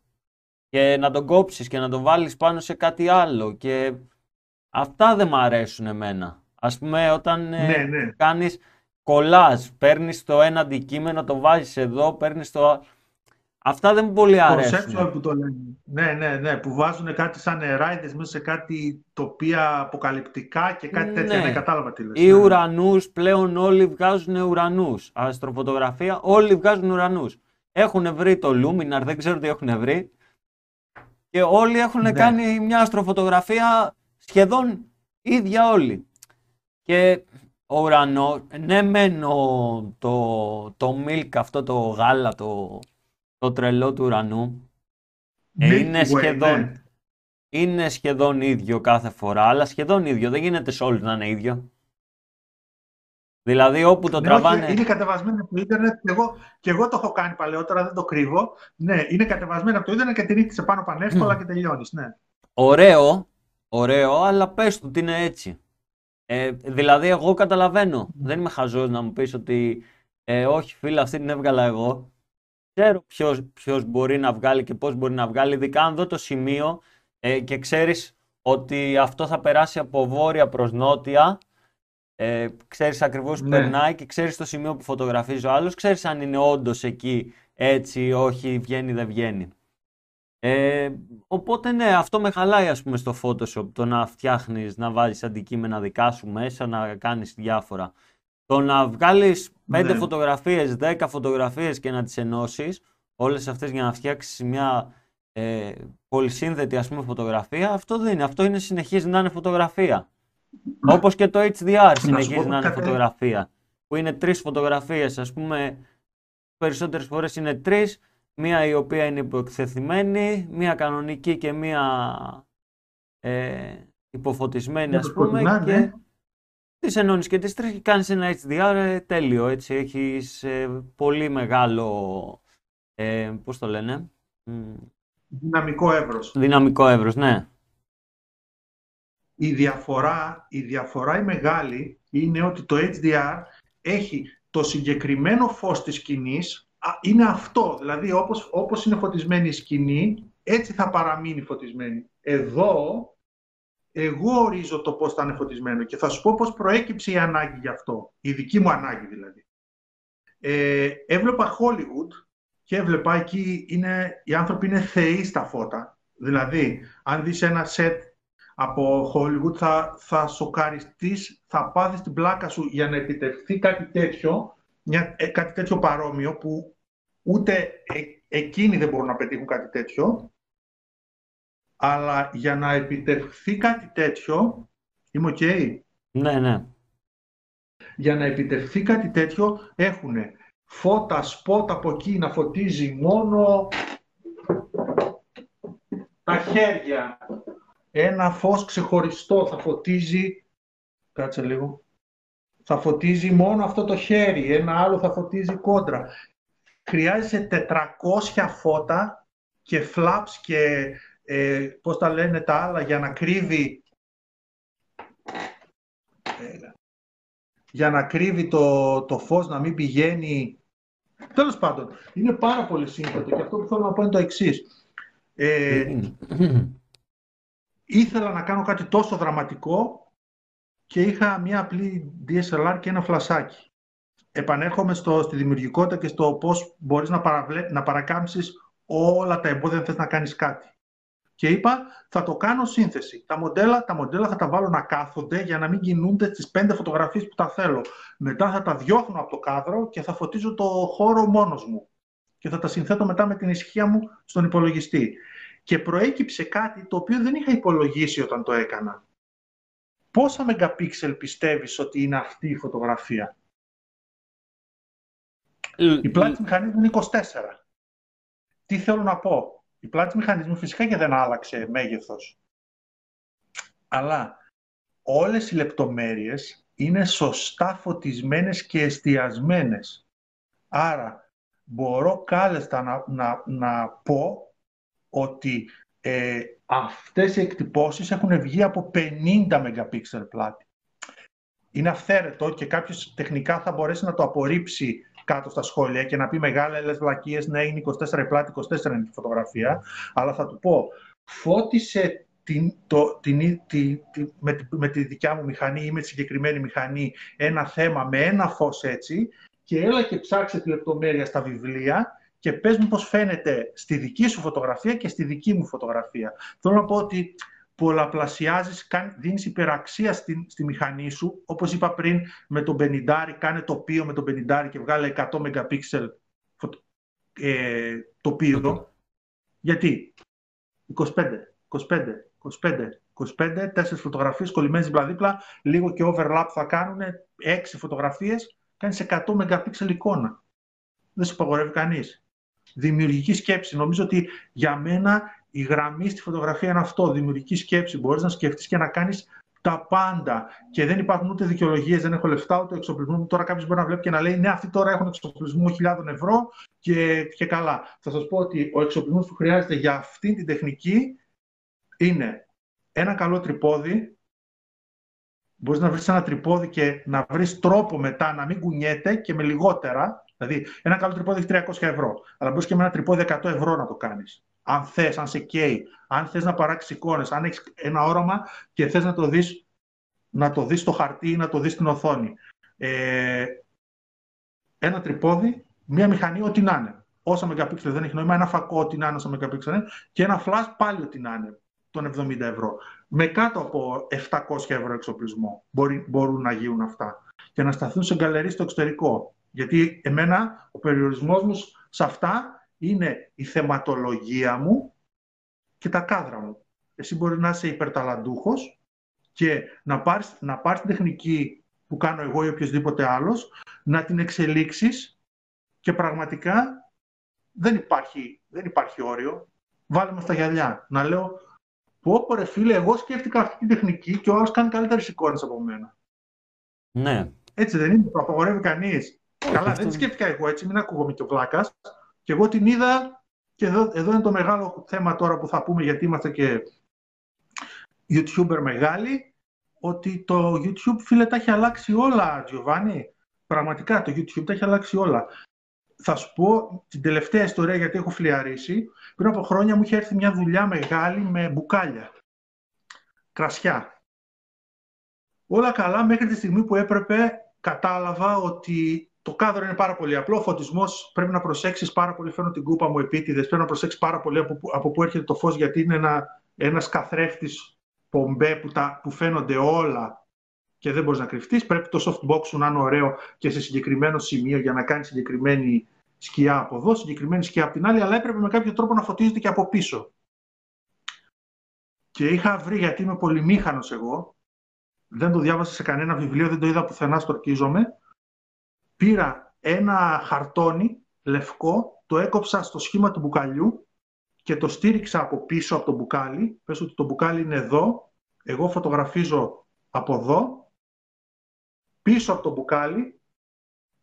και να τον κόψεις και να τον βάλεις πάνω σε κάτι άλλο και αυτά δεν μ' αρέσουν εμένα. Ας πούμε όταν κάνεις κολάζ, παίρνεις το ένα αντικείμενο, το βάζεις εδώ, παίρνεις το... Αυτά δεν μου πολύ αρέσουν. Που το λένε. Ναι, ναι, ναι, που βάζουν κάτι σαν νεράιδες μέσα σε κάτι τοπία αποκαλυπτικά και κάτι τέτοια, δεν κατάλαβα τι λες. Ή ουρανούς, πλέον όλοι βγάζουν ουρανούς. Αστροφωτογραφία, όλοι βγάζουν ουρανούς. Έχουν βρει το Luminair, δεν ξέρω τι έχουν βρει. Και όλοι έχουν κάνει μια αστροφωτογραφία σχεδόν ίδια όλοι. Και ο ουρανός, ναι μεν το milk αυτό το γάλα, το τρελό του ουρανού, είναι σχεδόν ίδιο κάθε φορά, αλλά σχεδόν ίδιο, δεν γίνεται σε όλους να είναι ίδιο. Δηλαδή όπου το τραβάνε... Είναι κατεβασμένο από το ίντερνετ και εγώ το έχω κάνει παλαιότερα, δεν το κρύβω. Ναι, είναι κατεβασμένο από το ίντερνετ και τη ρίχνεις επάνω πανεύκολα και τελειώνεις, ναι. Ωραίο, ωραίο, αλλά πες του ότι είναι έτσι. Δηλαδή εγώ καταλαβαίνω, δεν είμαι χαζός να μου πεις ότι όχι φίλε αυτή την έβγαλα εγώ. Ξέρω ποιος μπορεί να βγάλει και πώς μπορεί να βγάλει, ειδικά αν δω το σημείο και ξέρεις ότι αυτό θα περάσει από βόρεια προς νότια, ξέρεις ακριβώς που περνάει και ξέρεις το σημείο που φωτογραφίζει ο άλλος, ξέρεις αν είναι όντως εκεί έτσι, όχι, βγαίνει, δεν βγαίνει. Οπότε ναι, αυτό με χαλάει ας πούμε στο Photoshop, το να φτιάχνεις, να βάζεις αντικείμενα δικά σου μέσα, να κάνεις διάφορα. Το να βγάλεις 5 φωτογραφίες, 10 φωτογραφίες και να τις ενώσεις, όλες αυτές για να φτιάξεις μια πολυσύνθετη ας πούμε φωτογραφία, αυτό δεν είναι. Αυτό είναι, συνεχίζει να είναι φωτογραφία. Όπως και το HDR συνεχίζει να είναι φωτογραφία. Που είναι 3 φωτογραφίες, ας πούμε, περισσότερες φορές είναι 3. Μία η οποία είναι υποεκθεθειμένη, μία κανονική και μία υποφωτισμένη ας πούμε. Και... τις ενώνεις και τις τρεις και κάνεις ένα HDR τέλειο, έτσι, έχεις πολύ μεγάλο, πώς το λένε, δυναμικό εύρος. Δυναμικό εύρος, ναι. Η διαφορά η μεγάλη είναι ότι το HDR έχει το συγκεκριμένο φως της σκηνής, είναι αυτό, δηλαδή όπως είναι φωτισμένη η σκηνή, έτσι θα παραμείνει φωτισμένη. Εδώ... εγώ ορίζω το πώς θα είναι φωτισμένο και θα σου πω πώς προέκυψε η ανάγκη γι' αυτό, η δική μου ανάγκη δηλαδή. Έβλεπα Hollywood και έβλεπα εκεί, οι άνθρωποι είναι θεοί στα φώτα. Δηλαδή, αν δεις ένα σετ από Hollywood θα σοκαριστείς, θα πάθεις την πλάκα σου για να επιτευχθεί κάτι τέτοιο, κάτι τέτοιο παρόμοιο που ούτε εκείνοι δεν μπορούν να πετύχουν κάτι τέτοιο. Αλλά για να επιτευχθεί κάτι τέτοιο, είμαι ok. Ναι, ναι. Για να επιτευχθεί κάτι τέτοιο έχουν φώτα, σπότα από εκεί να φωτίζει μόνο τα χέρια. Ένα φως ξεχωριστό θα φωτίζει, κάτσε λίγο, θα φωτίζει μόνο αυτό το χέρι, ένα άλλο θα φωτίζει κόντρα. Χρειάζεται 400 φώτα και φλαπς και... πώς τα λένε τα άλλα, για να κρύβει το φως, να μην πηγαίνει. Τέλος πάντων, είναι πάρα πολύ σύμφωτο και αυτό που θέλω να πω είναι το εξής. Ήθελα να κάνω κάτι τόσο δραματικό και είχα μια απλή DSLR και ένα φλασάκι. Επανέρχομαι στη δημιουργικότητα και στο πώς μπορείς να παρακάμψεις όλα τα εμπόδια αν θες να κάνεις κάτι. Και είπα, θα το κάνω σύνθεση. Τα μοντέλα θα τα βάλω να κάθονται για να μην κινούνται στις 5 φωτογραφίες που τα θέλω. Μετά θα τα διώχνω από το κάδρο και θα φωτίζω το χώρο μόνος μου. Και θα τα συνθέτω μετά με την ησυχία μου στον υπολογιστή. Και προέκυψε κάτι το οποίο δεν είχα υπολογίσει όταν το έκανα. Πόσα μεγαπίξελ πιστεύεις ότι είναι αυτή η φωτογραφία? Η πλάτη της μηχανής είναι 24. Τι θέλω να πω. Η πλάτη της μηχανής μου φυσικά και δεν άλλαξε μέγεθος. Αλλά όλες οι λεπτομέρειες είναι σωστά φωτισμένες και εστιασμένες. Άρα μπορώ κάλλιστα να πω ότι αυτές οι εκτυπώσεις έχουν βγει από 50 MP πλάτη. Είναι αυθαίρετο και κάποιος τεχνικά θα μπορέσει να το απορρίψει κάτω στα σχόλια και να πει μεγάλες βλακίες, ναι, είναι 24 η πλάτη, 24 είναι η φωτογραφία, αλλά θα του πω, φώτισε με τη δικιά μου μηχανή ή με τη συγκεκριμένη μηχανή ένα θέμα με ένα φως έτσι και έλα και ψάξε τη λεπτομέρεια στα βιβλία και πες μου πώς φαίνεται στη δική σου φωτογραφία και στη δική μου φωτογραφία. Θέλω να πω ότι πολλαπλασιάζεις, δίνεις υπεραξία στη μηχανή σου, όπως είπα πριν με τον 50, κάνε τοπίο με τον 50 και βγάλε 100 MP τοπίο. Okay. Γιατί 25, 4 φωτογραφίες κολλημένες δίπλα-δίπλα, λίγο και overlap θα κάνουν, 6 φωτογραφίες, κάνεις 100 MP εικόνα. Δεν σου απαγορεύει κανείς. Δημιουργική σκέψη. Νομίζω ότι για μένα η γραμμή στη φωτογραφία είναι αυτό. Δημιουργική σκέψη. Μπορείς να σκεφτείς και να κάνεις τα πάντα. Και δεν υπάρχουν ούτε δικαιολογίες, δεν έχω λεφτά, ούτε εξοπλισμό. Τώρα κάποιος μπορεί να βλέπει και να λέει: ναι, αυτοί τώρα έχουν εξοπλισμό 1.000 ευρώ και καλά. Θα σας πω ότι ο εξοπλισμός που χρειάζεται για αυτή την τεχνική είναι ένα καλό τρυπόδι. Μπορείς να βρεις ένα τρυπόδι και να βρεις τρόπο μετά να μην κουνιέται και με λιγότερα. Δηλαδή, ένα καλό τρυπόδι έχει 300 ευρώ, αλλά μπορείς και με ένα τρυπόδι 100 ευρώ να το κάνεις. Αν θες, αν σε καίει, αν θες να παράξεις εικόνες, αν έχεις ένα όραμα και θες να το δεις στο χαρτί ή να το δεις στην οθόνη. Ένα τρυπόδι, μία μηχανή, ό,τι να είναι. Όσα μεγαπίξελ δεν έχει νόημα, ένα φακό, ό,τι να είναι, όσα μεγαπίξελ είναι, και ένα flash πάλι, ό,τι να είναι, των 70 ευρώ. Με κάτω από 700 ευρώ εξοπλισμό μπορούν να γίνουν αυτά και να σταθούν σε γκαλερί στο εξωτερικό. Γιατί εμένα ο περιορισμός μου σε αυτά είναι η θεματολογία μου και τα κάδρα μου. Εσύ μπορεί να είσαι υπερταλαντούχος και να πάρεις την τεχνική που κάνω εγώ ή οποιοδήποτε άλλος, να την εξελίξεις και πραγματικά δεν υπάρχει όριο. Βάλε μας τα γυαλιά. Να λέω, πω ρε φίλε, εγώ σκέφτηκα αυτή την τεχνική και ο άλλος κάνει καλύτερες εικόνες από μένα. Ναι. Έτσι δεν είναι, το απαγορεύει κανείς. Καλά, δεν τη σκέφτηκα εγώ έτσι, μην ακούγομαι και ο βλάκας. Και εγώ την είδα και εδώ είναι το μεγάλο θέμα τώρα που θα πούμε, γιατί είμαστε και YouTuber μεγάλοι, ότι το YouTube, φίλε, τα έχει αλλάξει όλα, Γιωβάνι. Πραγματικά, το YouTube τα έχει αλλάξει όλα. Θα σου πω την τελευταία ιστορία, γιατί έχω φλιαρίσει. Πριν από χρόνια μου είχε έρθει μια δουλειά μεγάλη με μπουκάλια, κρασιά. Όλα καλά μέχρι τη στιγμή που έπρεπε... Κατάλαβα ότι το κάδρο είναι πάρα πολύ απλό. Ο φωτισμός πρέπει να προσέξεις πάρα πολύ. Φέρνω την κούπα μου επίτηδες. Πρέπει να προσέξεις πάρα πολύ από πού έρχεται το φως, γιατί είναι ένας καθρέφτης πομπέ που φαίνονται όλα και δεν μπορείς να κρυφτείς. Πρέπει το softbox σου να είναι ωραίο και σε συγκεκριμένο σημείο για να κάνει συγκεκριμένη σκιά από εδώ, συγκεκριμένη σκιά από την άλλη, αλλά έπρεπε με κάποιο τρόπο να φωτίζεται και από πίσω. Και είχα βρει, γιατί είμαι πολυμήχανος εγώ. Δεν το διάβασα σε κανένα βιβλίο, δεν το είδα πουθενά, στορκίζομαι. Πήρα ένα χαρτόνι λευκό, το έκοψα στο σχήμα του μπουκαλιού και το στήριξα από πίσω από το μπουκάλι. Πες ότι το μπουκάλι είναι εδώ, εγώ φωτογραφίζω από εδώ. Πίσω από το μπουκάλι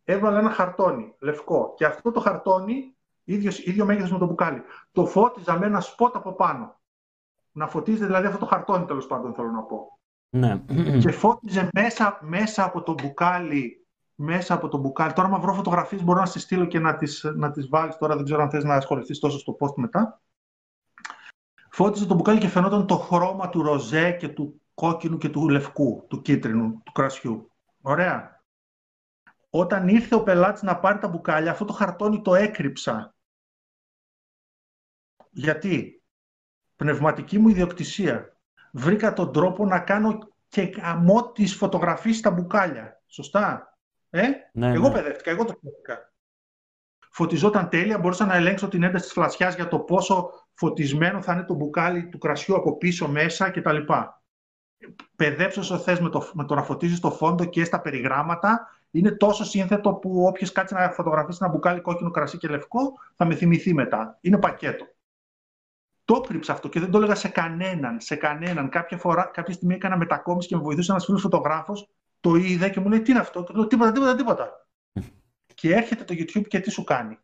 έβαλα ένα χαρτόνι λευκό και αυτό το χαρτόνι, ίδιο μέγεθος με το μπουκάλι, το φώτιζα με ένα σπότ από πάνω. Να φωτίζεται δηλαδή αυτό το χαρτόνι, τέλος πάντων, θέλω να πω. Ναι. Και φώτιζε μέσα από το μπουκάλι. Τώρα μαυρό φωτογραφίες μπορώ να στις στείλω και να τις βάλεις. Τώρα δεν ξέρω αν θες να ασχοληθείς τόσο στο post μετά. Φώτιζε το μπουκάλι και φαινόταν το χρώμα του ροζέ και του κόκκινου και του λευκού, του κίτρινου, του κρασιού. Ωραία. Όταν ήρθε ο πελάτης να πάρει τα μπουκάλια, αυτό το χαρτόνι το έκρυψα. Γιατί? Πνευματική μου ιδιοκτησία. Βρήκα τον τρόπο να κάνω και γαμό τις φωτογραφίες στα μπουκάλια. Σωστά. Ναι. Εγώ παιδεύτηκα, εγώ το παιδεύτηκα. Φωτιζόταν τέλεια, μπορούσα να ελέγξω την ένταση της φλασιάς για το πόσο φωτισμένο θα είναι το μπουκάλι του κρασιού από πίσω, μέσα κτλ. παιδέψεις όσο θες με το να φωτίζεις το φόντο και στα περιγράμματα. Είναι τόσο σύνθετο που όποιος κάτσει να φωτογραφίσει ένα μπουκάλι κόκκινο κρασί και λευκό θα με θυμηθεί μετά. Είναι πακέτο. Το κρύψα αυτό και δεν το έλεγα σε κανέναν. Σε κανέναν. Κάποια στιγμή έκανα μετακόμιση και με βοηθούσε ένας φίλος φωτογράφος. Το είδε και μου λέει: «Τι είναι αυτό?» Του λέω: Τίποτα. Και έρχεται το YouTube και τι σου κάνει.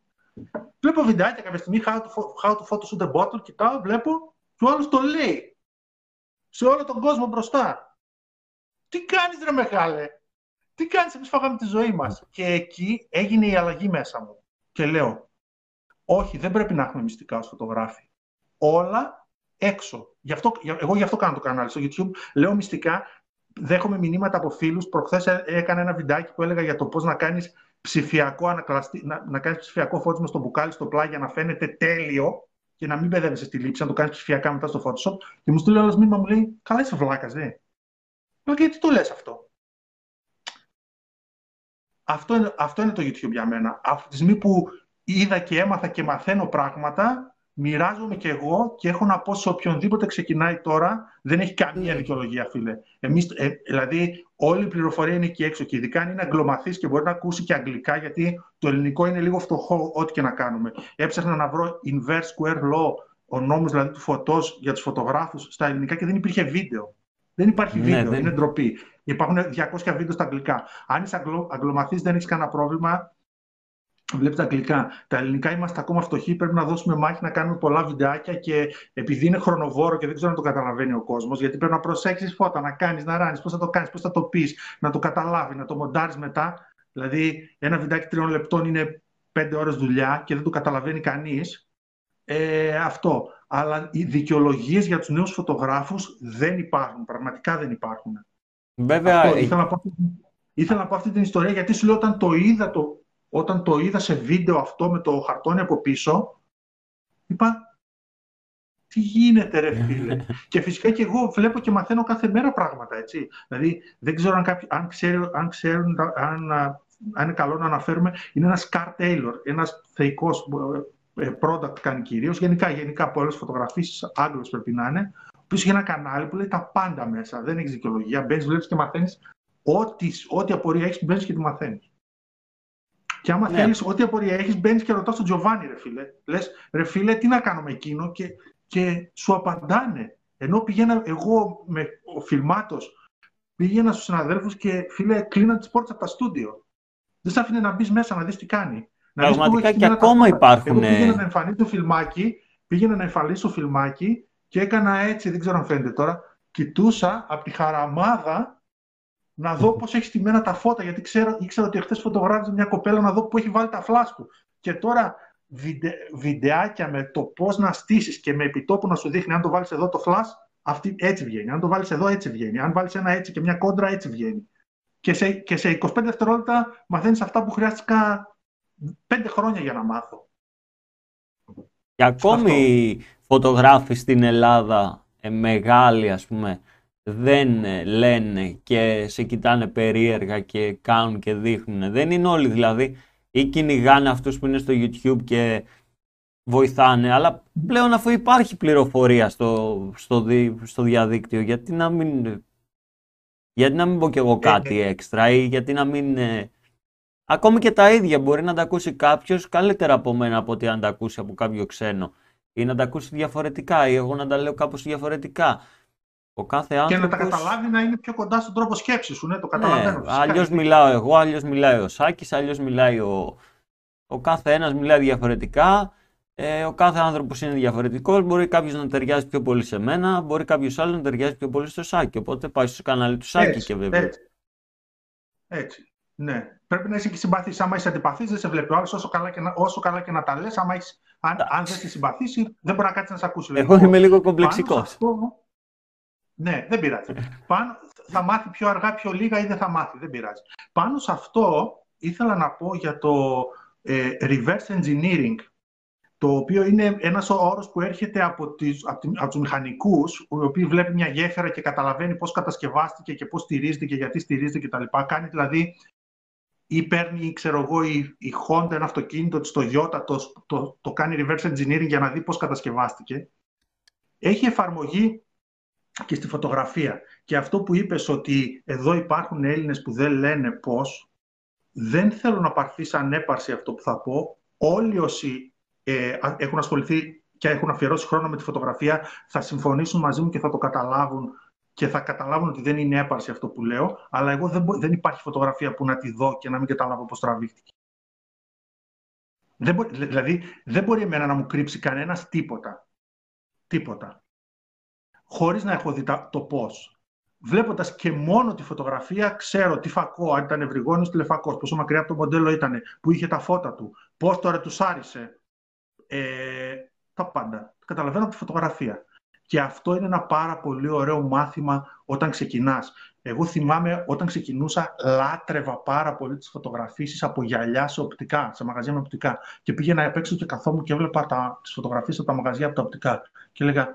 Βλέπω βιντεάκια κάποια στιγμή, how to photoshoot a bottle, κοιτάω, βλέπω και ο άλλος το λέει. Σε όλο τον κόσμο μπροστά. Τι κάνεις ρε μεγάλε? Τι κάνεις? Εμείς φάγαμε τη ζωή μας. Και εκεί έγινε η αλλαγή μέσα μου. Και λέω, όχι, δεν πρέπει να έχουμε μυστικά ως φωτογράφοι. Όλα έξω. Εγώ γι' αυτό κάνω το κανάλι στο YouTube. Λέω μυστικά, δέχομαι μηνύματα από φίλους. Προχθές έκανα ένα βιντεάκι που έλεγα για το πώς να κάνεις ψηφιακό ανακλαστή, να κάνεις ψηφιακό φώτισμα στο μπουκάλι, στο πλάγι, να φαίνεται τέλειο. Και να μην μπερδεύεσαι στη λήψη, να το κάνεις ψηφιακά μετά στο Photoshop. Και μου στείλει ένα μήνυμα, μου λέει: «Καλά, είσαι βλάκας, δε?» Λέω: «Γιατί το λες αυτό?» Αυτό είναι το YouTube για μένα. Αυτή τη στιγμή που είδα και έμαθα και μαθαίνω πράγματα, μοιράζομαι κι εγώ και έχω να πω σε οποιονδήποτε ξεκινάει τώρα, δεν έχει καμία δικαιολογία, φίλε. Δηλαδή, όλη η πληροφορία είναι εκεί έξω. Και ειδικά αν είναι αγγλομαθής και μπορεί να ακούσει και αγγλικά, γιατί το ελληνικό είναι λίγο φτωχό, ό,τι και να κάνουμε. Έψαχνα να βρω inverse square law, ο νόμος δηλαδή του φωτός για τους φωτογράφους, στα ελληνικά και δεν υπήρχε βίντεο. Δεν υπάρχει βίντεο, είναι ντροπή. Υπάρχουν 200 βίντεο στα αγγλικά. Αν είσαι αγγλομαθής, δεν έχεις κανένα πρόβλημα. Βλέπετε τα αγγλικά. Τα ελληνικά είμαστε ακόμα φτωχοί. Πρέπει να δώσουμε μάχη να κάνουμε πολλά βιντεάκια και επειδή είναι χρονοβόρο και δεν ξέρω αν το καταλαβαίνει ο κόσμος, γιατί πρέπει να προσέξεις φώτα, να κάνεις, να ράνεις, πώς θα το κάνεις, πώς θα το πεις, να το καταλάβει, να το μοντάρεις μετά. Δηλαδή, ένα βιντεάκι 3 λεπτών είναι 5 ώρες δουλειά και δεν το καταλαβαίνει κανείς. Αυτό. Αλλά οι δικαιολογίες για τους νέους φωτογράφους δεν υπάρχουν. Πραγματικά δεν υπάρχουν. Βέβαια. Αυτό, ήθελα να πω αυτή την ιστορία γιατί σου λέω όταν το είδα το. Όταν το είδα σε βίντεο αυτό με το χαρτόνι από πίσω, είπα, τι γίνεται ρε φίλε? Και φυσικά και εγώ βλέπω και μαθαίνω κάθε μέρα πράγματα, έτσι. Δηλαδή, δεν ξέρω αν είναι καλό να αναφέρουμε, είναι ένας Karl Taylor, ένας θεϊκός product κάνει κυρίως, γενικά πολλές φωτογραφίσεις, Άγγλος πρέπει να είναι, ο οποίος έχει ένα κανάλι που λέει τα πάντα μέσα, δεν έχεις δικαιολογία, μπαίνεις, βλέπεις και μαθαίνεις, ό,τι απορία έχεις, μπαίνεις και τη μαθαίνεις. Και άμα θέλεις, ό,τι απορία έχεις, μπαίνεις και ρωτάς τον Γιωβάνι, ρε φίλε. Λες, ρε φίλε, τι να κάνω με εκείνο, και σου απαντάνε. Ενώ πήγαινα εγώ, ο φιλμάτος, πήγαινα στους συναδέλφους και φίλε, κλείναν τις πόρτες από τα στούντιο. Δεν σ' άφηνε να μπεις μέσα, να δεις τι κάνει. Πραγματικά και ακόμα υπάρχουν. Εγώ πήγαινα να εμφανίσω φιλμάκι και έκανα έτσι, δεν ξέρω αν φαίνεται τώρα, κοιτούσα από τη χαραμάδα. Να δω πώς έχει στημένα τα φώτα, γιατί ήξερα ότι χθες φωτογράφησε μια κοπέλα, να δω πού έχει βάλει τα φλάς του. Και τώρα βιντεάκια με το πώς να στήσεις και με επιτόπου να σου δείχνει αν το βάλεις εδώ το φλάς, αυτή έτσι βγαίνει. Αν το βάλεις εδώ, έτσι βγαίνει. Αν βάλεις ένα έτσι και μια κόντρα, έτσι βγαίνει. Και σε 25 δευτερόλεπτα μαθαίνεις αυτά που χρειάστηκα 5 χρόνια για να μάθω. Και ακόμη φωτογράφοι στην Ελλάδα, μεγάλοι ας πούμε, δεν λένε και σε κοιτάνε περίεργα και κάνουν και δείχνουν. Δεν είναι όλοι δηλαδή ή κυνηγάνε αυτούς που είναι στο YouTube και βοηθάνε, αλλά πλέον αφού υπάρχει πληροφορία στο διαδίκτυο, γιατί να μην πω κι εγώ κάτι έξτρα ή γιατί να μην... Ακόμη και τα ίδια μπορεί να τα ακούσει κάποιος καλύτερα από μένα από ότι αν τα ακούσει από κάποιο ξένο ή να τα ακούσει διαφορετικά ή εγώ να τα λέω κάπως διαφορετικά. Ο κάθε άνθρωπος... Και να τα καταλάβει να είναι πιο κοντά στον τρόπο σκέψης σου, ναι, το καταλαβαίνω. Ναι, αλλιώς μιλάω εγώ, αλλιώς μιλάει ο Σάκης, αλλιώς μιλάει ο κάθε ένας μιλάει διαφορετικά, ο κάθε άνθρωπος είναι διαφορετικός, μπορεί κάποιος να ταιριάζει πιο πολύ σε μένα, μπορεί κάποιος άλλος να ταιριάζει πιο πολύ στο Σάκη, οπότε πάει στο κανάλι του Σάκη έτσι, και βέβαια. Έτσι, ναι. Πρέπει να είσαι και συμπαθής, άμα είσαι αντιπαθής δεν σε βλέπει ο άλλος, όσο καλά και να τα λες, αν δεν σε συμπαθήσει δεν μπορεί να κάτσει να σε ακούσει. Εγώ είμαι λίγο κομπλεξικός. Ναι, δεν πειράζει. Θα μάθει πιο αργά, πιο λίγα ή δεν θα μάθει, δεν πειράζει. Πάνω σε αυτό ήθελα να πω για το reverse engineering, το οποίο είναι ένας όρος που έρχεται από τους μηχανικούς, οι οποίοι βλέπει μια γέφυρα και καταλαβαίνει πώς κατασκευάστηκε και πώς στηρίζεται και γιατί στηρίζεται κτλ. Κάνει δηλαδή ή παίρνει, ξέρω εγώ, η Honda ένα αυτοκίνητο της Toyota, το κάνει reverse engineering για να δει πώς κατασκευάστηκε. Έχει εφαρμογή και στη φωτογραφία. Και αυτό που είπες ότι εδώ υπάρχουν Έλληνες που δεν λένε πώς, δεν θέλω να πάρθει σαν έπαρση αυτό που θα πω. Όλοι όσοι έχουν ασχοληθεί και έχουν αφιερώσει χρόνο με τη φωτογραφία θα συμφωνήσουν μαζί μου και θα το καταλάβουν και θα καταλάβουν ότι δεν είναι έπαρση αυτό που λέω, αλλά εγώ δεν υπάρχει φωτογραφία που να τη δω και να μην καταλάβω πώς τραβήχτηκε. Δηλαδή, δεν μπορεί εμένα να μου κρύψει κανένας τίποτα. Τίποτα. Χωρίς να έχω δει το πώς. Βλέποντας και μόνο τη φωτογραφία, ξέρω τι φακό, αν ήταν ευρυγόνιος, τηλεφακός, πόσο μακριά από το μοντέλο ήταν, που είχε τα φώτα του, πώς το ρετουσάρισε. Τα πάντα. Καταλαβαίνω από τη φωτογραφία. Και αυτό είναι ένα πάρα πολύ ωραίο μάθημα όταν ξεκινάς. Εγώ θυμάμαι όταν ξεκινούσα, λάτρευα πάρα πολύ τις φωτογραφίσεις από γυαλιά σε οπτικά, σε μαγαζιά με οπτικά. Και πήγαινα απ' έξω και καθόμουν και έβλεπα τις φωτογραφίες από τα μαγαζιά, από τα οπτικά. Και έλεγα,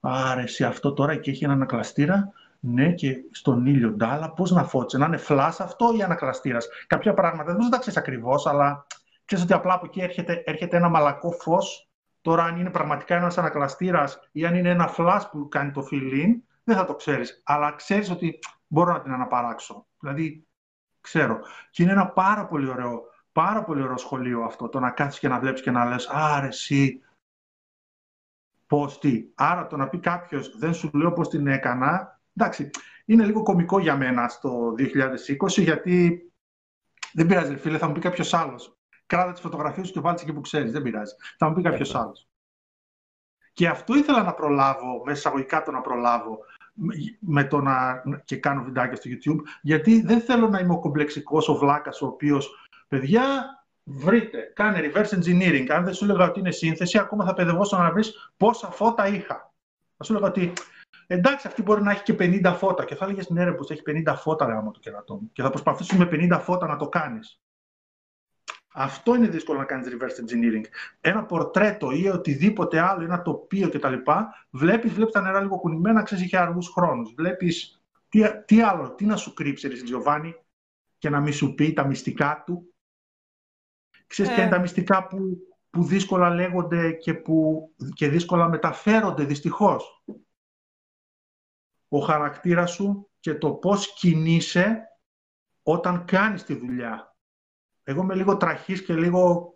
άρε εσύ αυτό τώρα και έχει ένα ανακλαστήρα, ναι, και στον ήλιο ντάλα, πώς να φώτισε, να είναι φλάς αυτό ή ανακλαστήρας. Κάποια πράγματα δεν τα ξέρεις ακριβώς, αλλά ξέρεις ότι απλά από εκεί έρχεται ένα μαλακό φως. Τώρα, αν είναι πραγματικά ένας ανακλαστήρας ή αν είναι ένα φλάς που κάνει το φιλίν, δεν θα το ξέρεις. Αλλά ξέρεις ότι μπορώ να την αναπαράξω. Δηλαδή, ξέρω. Και είναι ένα πάρα πολύ ωραίο, πάρα πολύ ωραίο σχολείο αυτό. Το να κάτσεις και να βλέπεις και να λες, άρε εσύ, πώς τι. Άρα, το να πει κάποιος, δεν σου λέω πώς την έκανα. Εντάξει, είναι λίγο κωμικό για μένα στο 2020, γιατί δεν πειράζει, φίλε, θα μου πει κάποιος άλλος. Κράτα τις φωτογραφίες σου και βάλεις εκεί που ξέρεις. Δεν πειράζει. Θα μου πει κάποιος άλλος. Και αυτό ήθελα να προλάβω, μέσα εισαγωγικά το να προλάβω, με το να και κάνω βιντεάκια στο YouTube, γιατί δεν θέλω να είμαι ο κομπλεξικός, ο βλάκας, ο οποίος, παιδιά, βρείτε, κάνε reverse engineering. Αν δεν σου έλεγα ότι είναι σύνθεση, ακόμα θα παιδευόσω να βρεις πόσα φώτα είχα. Θα σου έλεγα ότι, εντάξει, αυτή μπορεί να έχει και 50 φώτα. Και θα έλεγες, ναι, ρε, πως έχει 50 φώτα, ρε, άμα το κερατό μου. Και θα προσπαθήσουμε με 50 φώτα να το κάνεις. Αυτό είναι δύσκολο να κάνεις reverse engineering. Ένα πορτρέτο ή οτιδήποτε άλλο, ένα τοπίο κτλ. Βλέπεις τα νερά λίγο κουνημένα, ξέρεις είχε αργούς χρόνους. Βλέπεις τι άλλο, τι να σου κρύψει ρε Γιωβάνι και να μην σου πει τα μυστικά του. Ξέρεις ποια είναι τα μυστικά που δύσκολα λέγονται και δύσκολα μεταφέρονται δυστυχώς. Ο χαρακτήρας σου και το πώς κινείσαι όταν κάνεις τη δουλειά. Εγώ είμαι λίγο τραχής και λίγο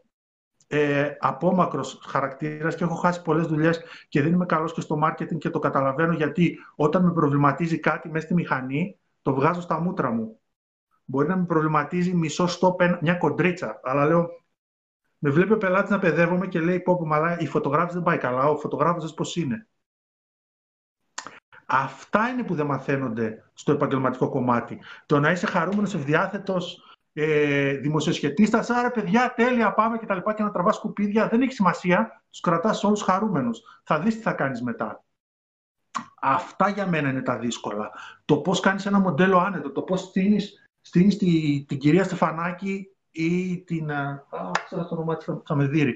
απόμακρος χαρακτήρας και έχω χάσει πολλές δουλειές και δεν είμαι καλός και στο marketing και το καταλαβαίνω γιατί όταν με προβληματίζει κάτι μέσα στη μηχανή, το βγάζω στα μούτρα μου. Μπορεί να με προβληματίζει μισό στόπεν, μια κοντρίτσα, αλλά λέω, με βλέπει ο πελάτης να παιδεύομαι και λέει πω μαλά, η φωτογράφηση δεν πάει καλά, ο φωτογράφος πώς είναι. Αυτά είναι που δεν μαθαίνονται στο επαγγελματικό κομμάτι. Το να είσαι χαρούμενος, ευδιάθετος, δημοσιοσχετίστας, άρα παιδιά τέλεια πάμε και τα λοιπά και να τραβάς σκουπίδια δεν έχει σημασία, τους κρατάς όλους χαρούμενους, θα δεις τι θα κάνεις μετά. Αυτά για μένα είναι τα δύσκολα, το πώς κάνεις ένα μοντέλο άνετο, το πώς στείνεις την κυρία Στεφανάκη ή την ξέρω το όνομά της, θα με δείρει,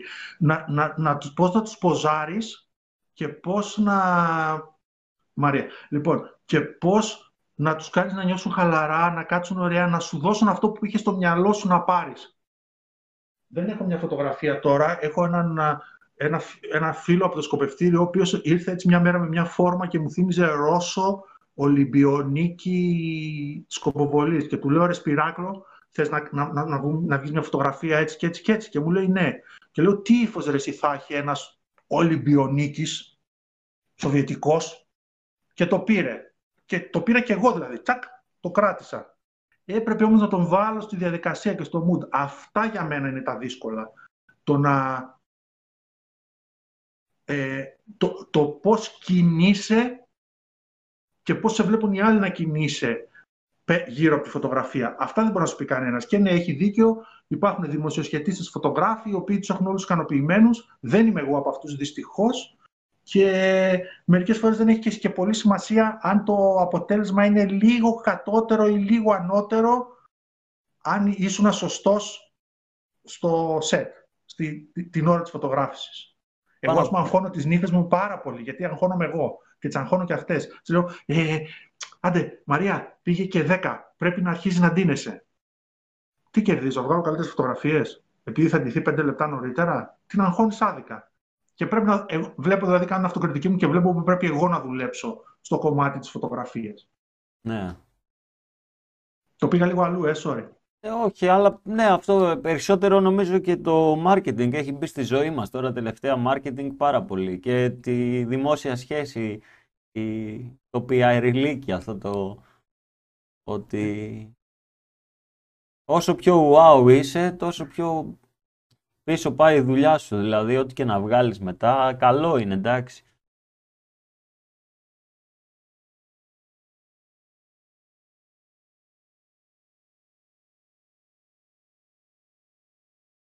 πώς να τους ποζάρεις και πώς να Μαρία, λοιπόν, και πώς να τους κάνεις να νιώσουν χαλαρά, να κάτσουν ωραία, να σου δώσουν αυτό που είχες στο μυαλό σου να πάρεις. Δεν έχω μια φωτογραφία τώρα, έχω ένα φίλο από το σκοπευτήριο, ο οποίος ήρθε έτσι μια μέρα με μια φόρμα και μου θύμιζε Ρώσο, Ολυμπιονίκη σκοποβολής. Και του λέω, ρε Σπυράκλο, θες να βγεις μια φωτογραφία έτσι και έτσι και έτσι. Και μου λέει ναι. Και λέω, τι ύφος ρε εσύ θα έχει ένας Ολυμπιονίκης, σοβιετικός, και το πήρε. Και το πήρα και εγώ δηλαδή, τσακ, το κράτησα. Έπρεπε όμως να τον βάλω στη διαδικασία και στο mood. Αυτά για μένα είναι τα δύσκολα. Το πώς κινείσαι και πώς σε βλέπουν οι άλλοι να κινείσαι γύρω από τη φωτογραφία. Αυτά δεν μπορεί να σου πει κανένας. Και ναι, έχει δίκιο, υπάρχουν δημοσιοσχετίστες φωτογράφοι, οι οποίοι τους έχουν όλους ικανοποιημένους. Δεν είμαι εγώ από αυτούς δυστυχώς. Και μερικές φορές δεν έχει και πολύ σημασία αν το αποτέλεσμα είναι λίγο κατώτερο ή λίγο ανώτερο αν ήσουν σωστός στο σετ, την ώρα της φotografisης. Εγώ ας πούμε αγχώνω τις νύφες μου πάρα πολύ, γιατί αγχώνομαι εγώ και τις αγχώνω και αυτές. Τις λέω, άντε Μαρία, πήγε και 10, πρέπει να αρχίσει να ντύνεσαι. Τι κερδίζω, βγάλω καλύτερες φωτογραφίες, επειδή θα ντυθεί 5 λεπτά νωρίτερα, την αγχώνεις άδικα. Και πρέπει να βλέπω, δηλαδή κάνω αυτοκριτική μου και βλέπω που πρέπει εγώ να δουλέψω στο κομμάτι της φωτογραφίας. Ναι. Το πήγα λίγο αλλού, sorry. Όχι, αλλά ναι, αυτό περισσότερο νομίζω και το marketing έχει μπει στη ζωή μας τώρα τελευταία, marketing πάρα πολύ, και τη δημόσια σχέση, το PR leak, αυτό το ότι όσο πιο wow είσαι, τόσο πιο πίσω πάει η δουλειά σου, δηλαδή ό,τι και να βγάλεις μετά, καλό είναι, εντάξει.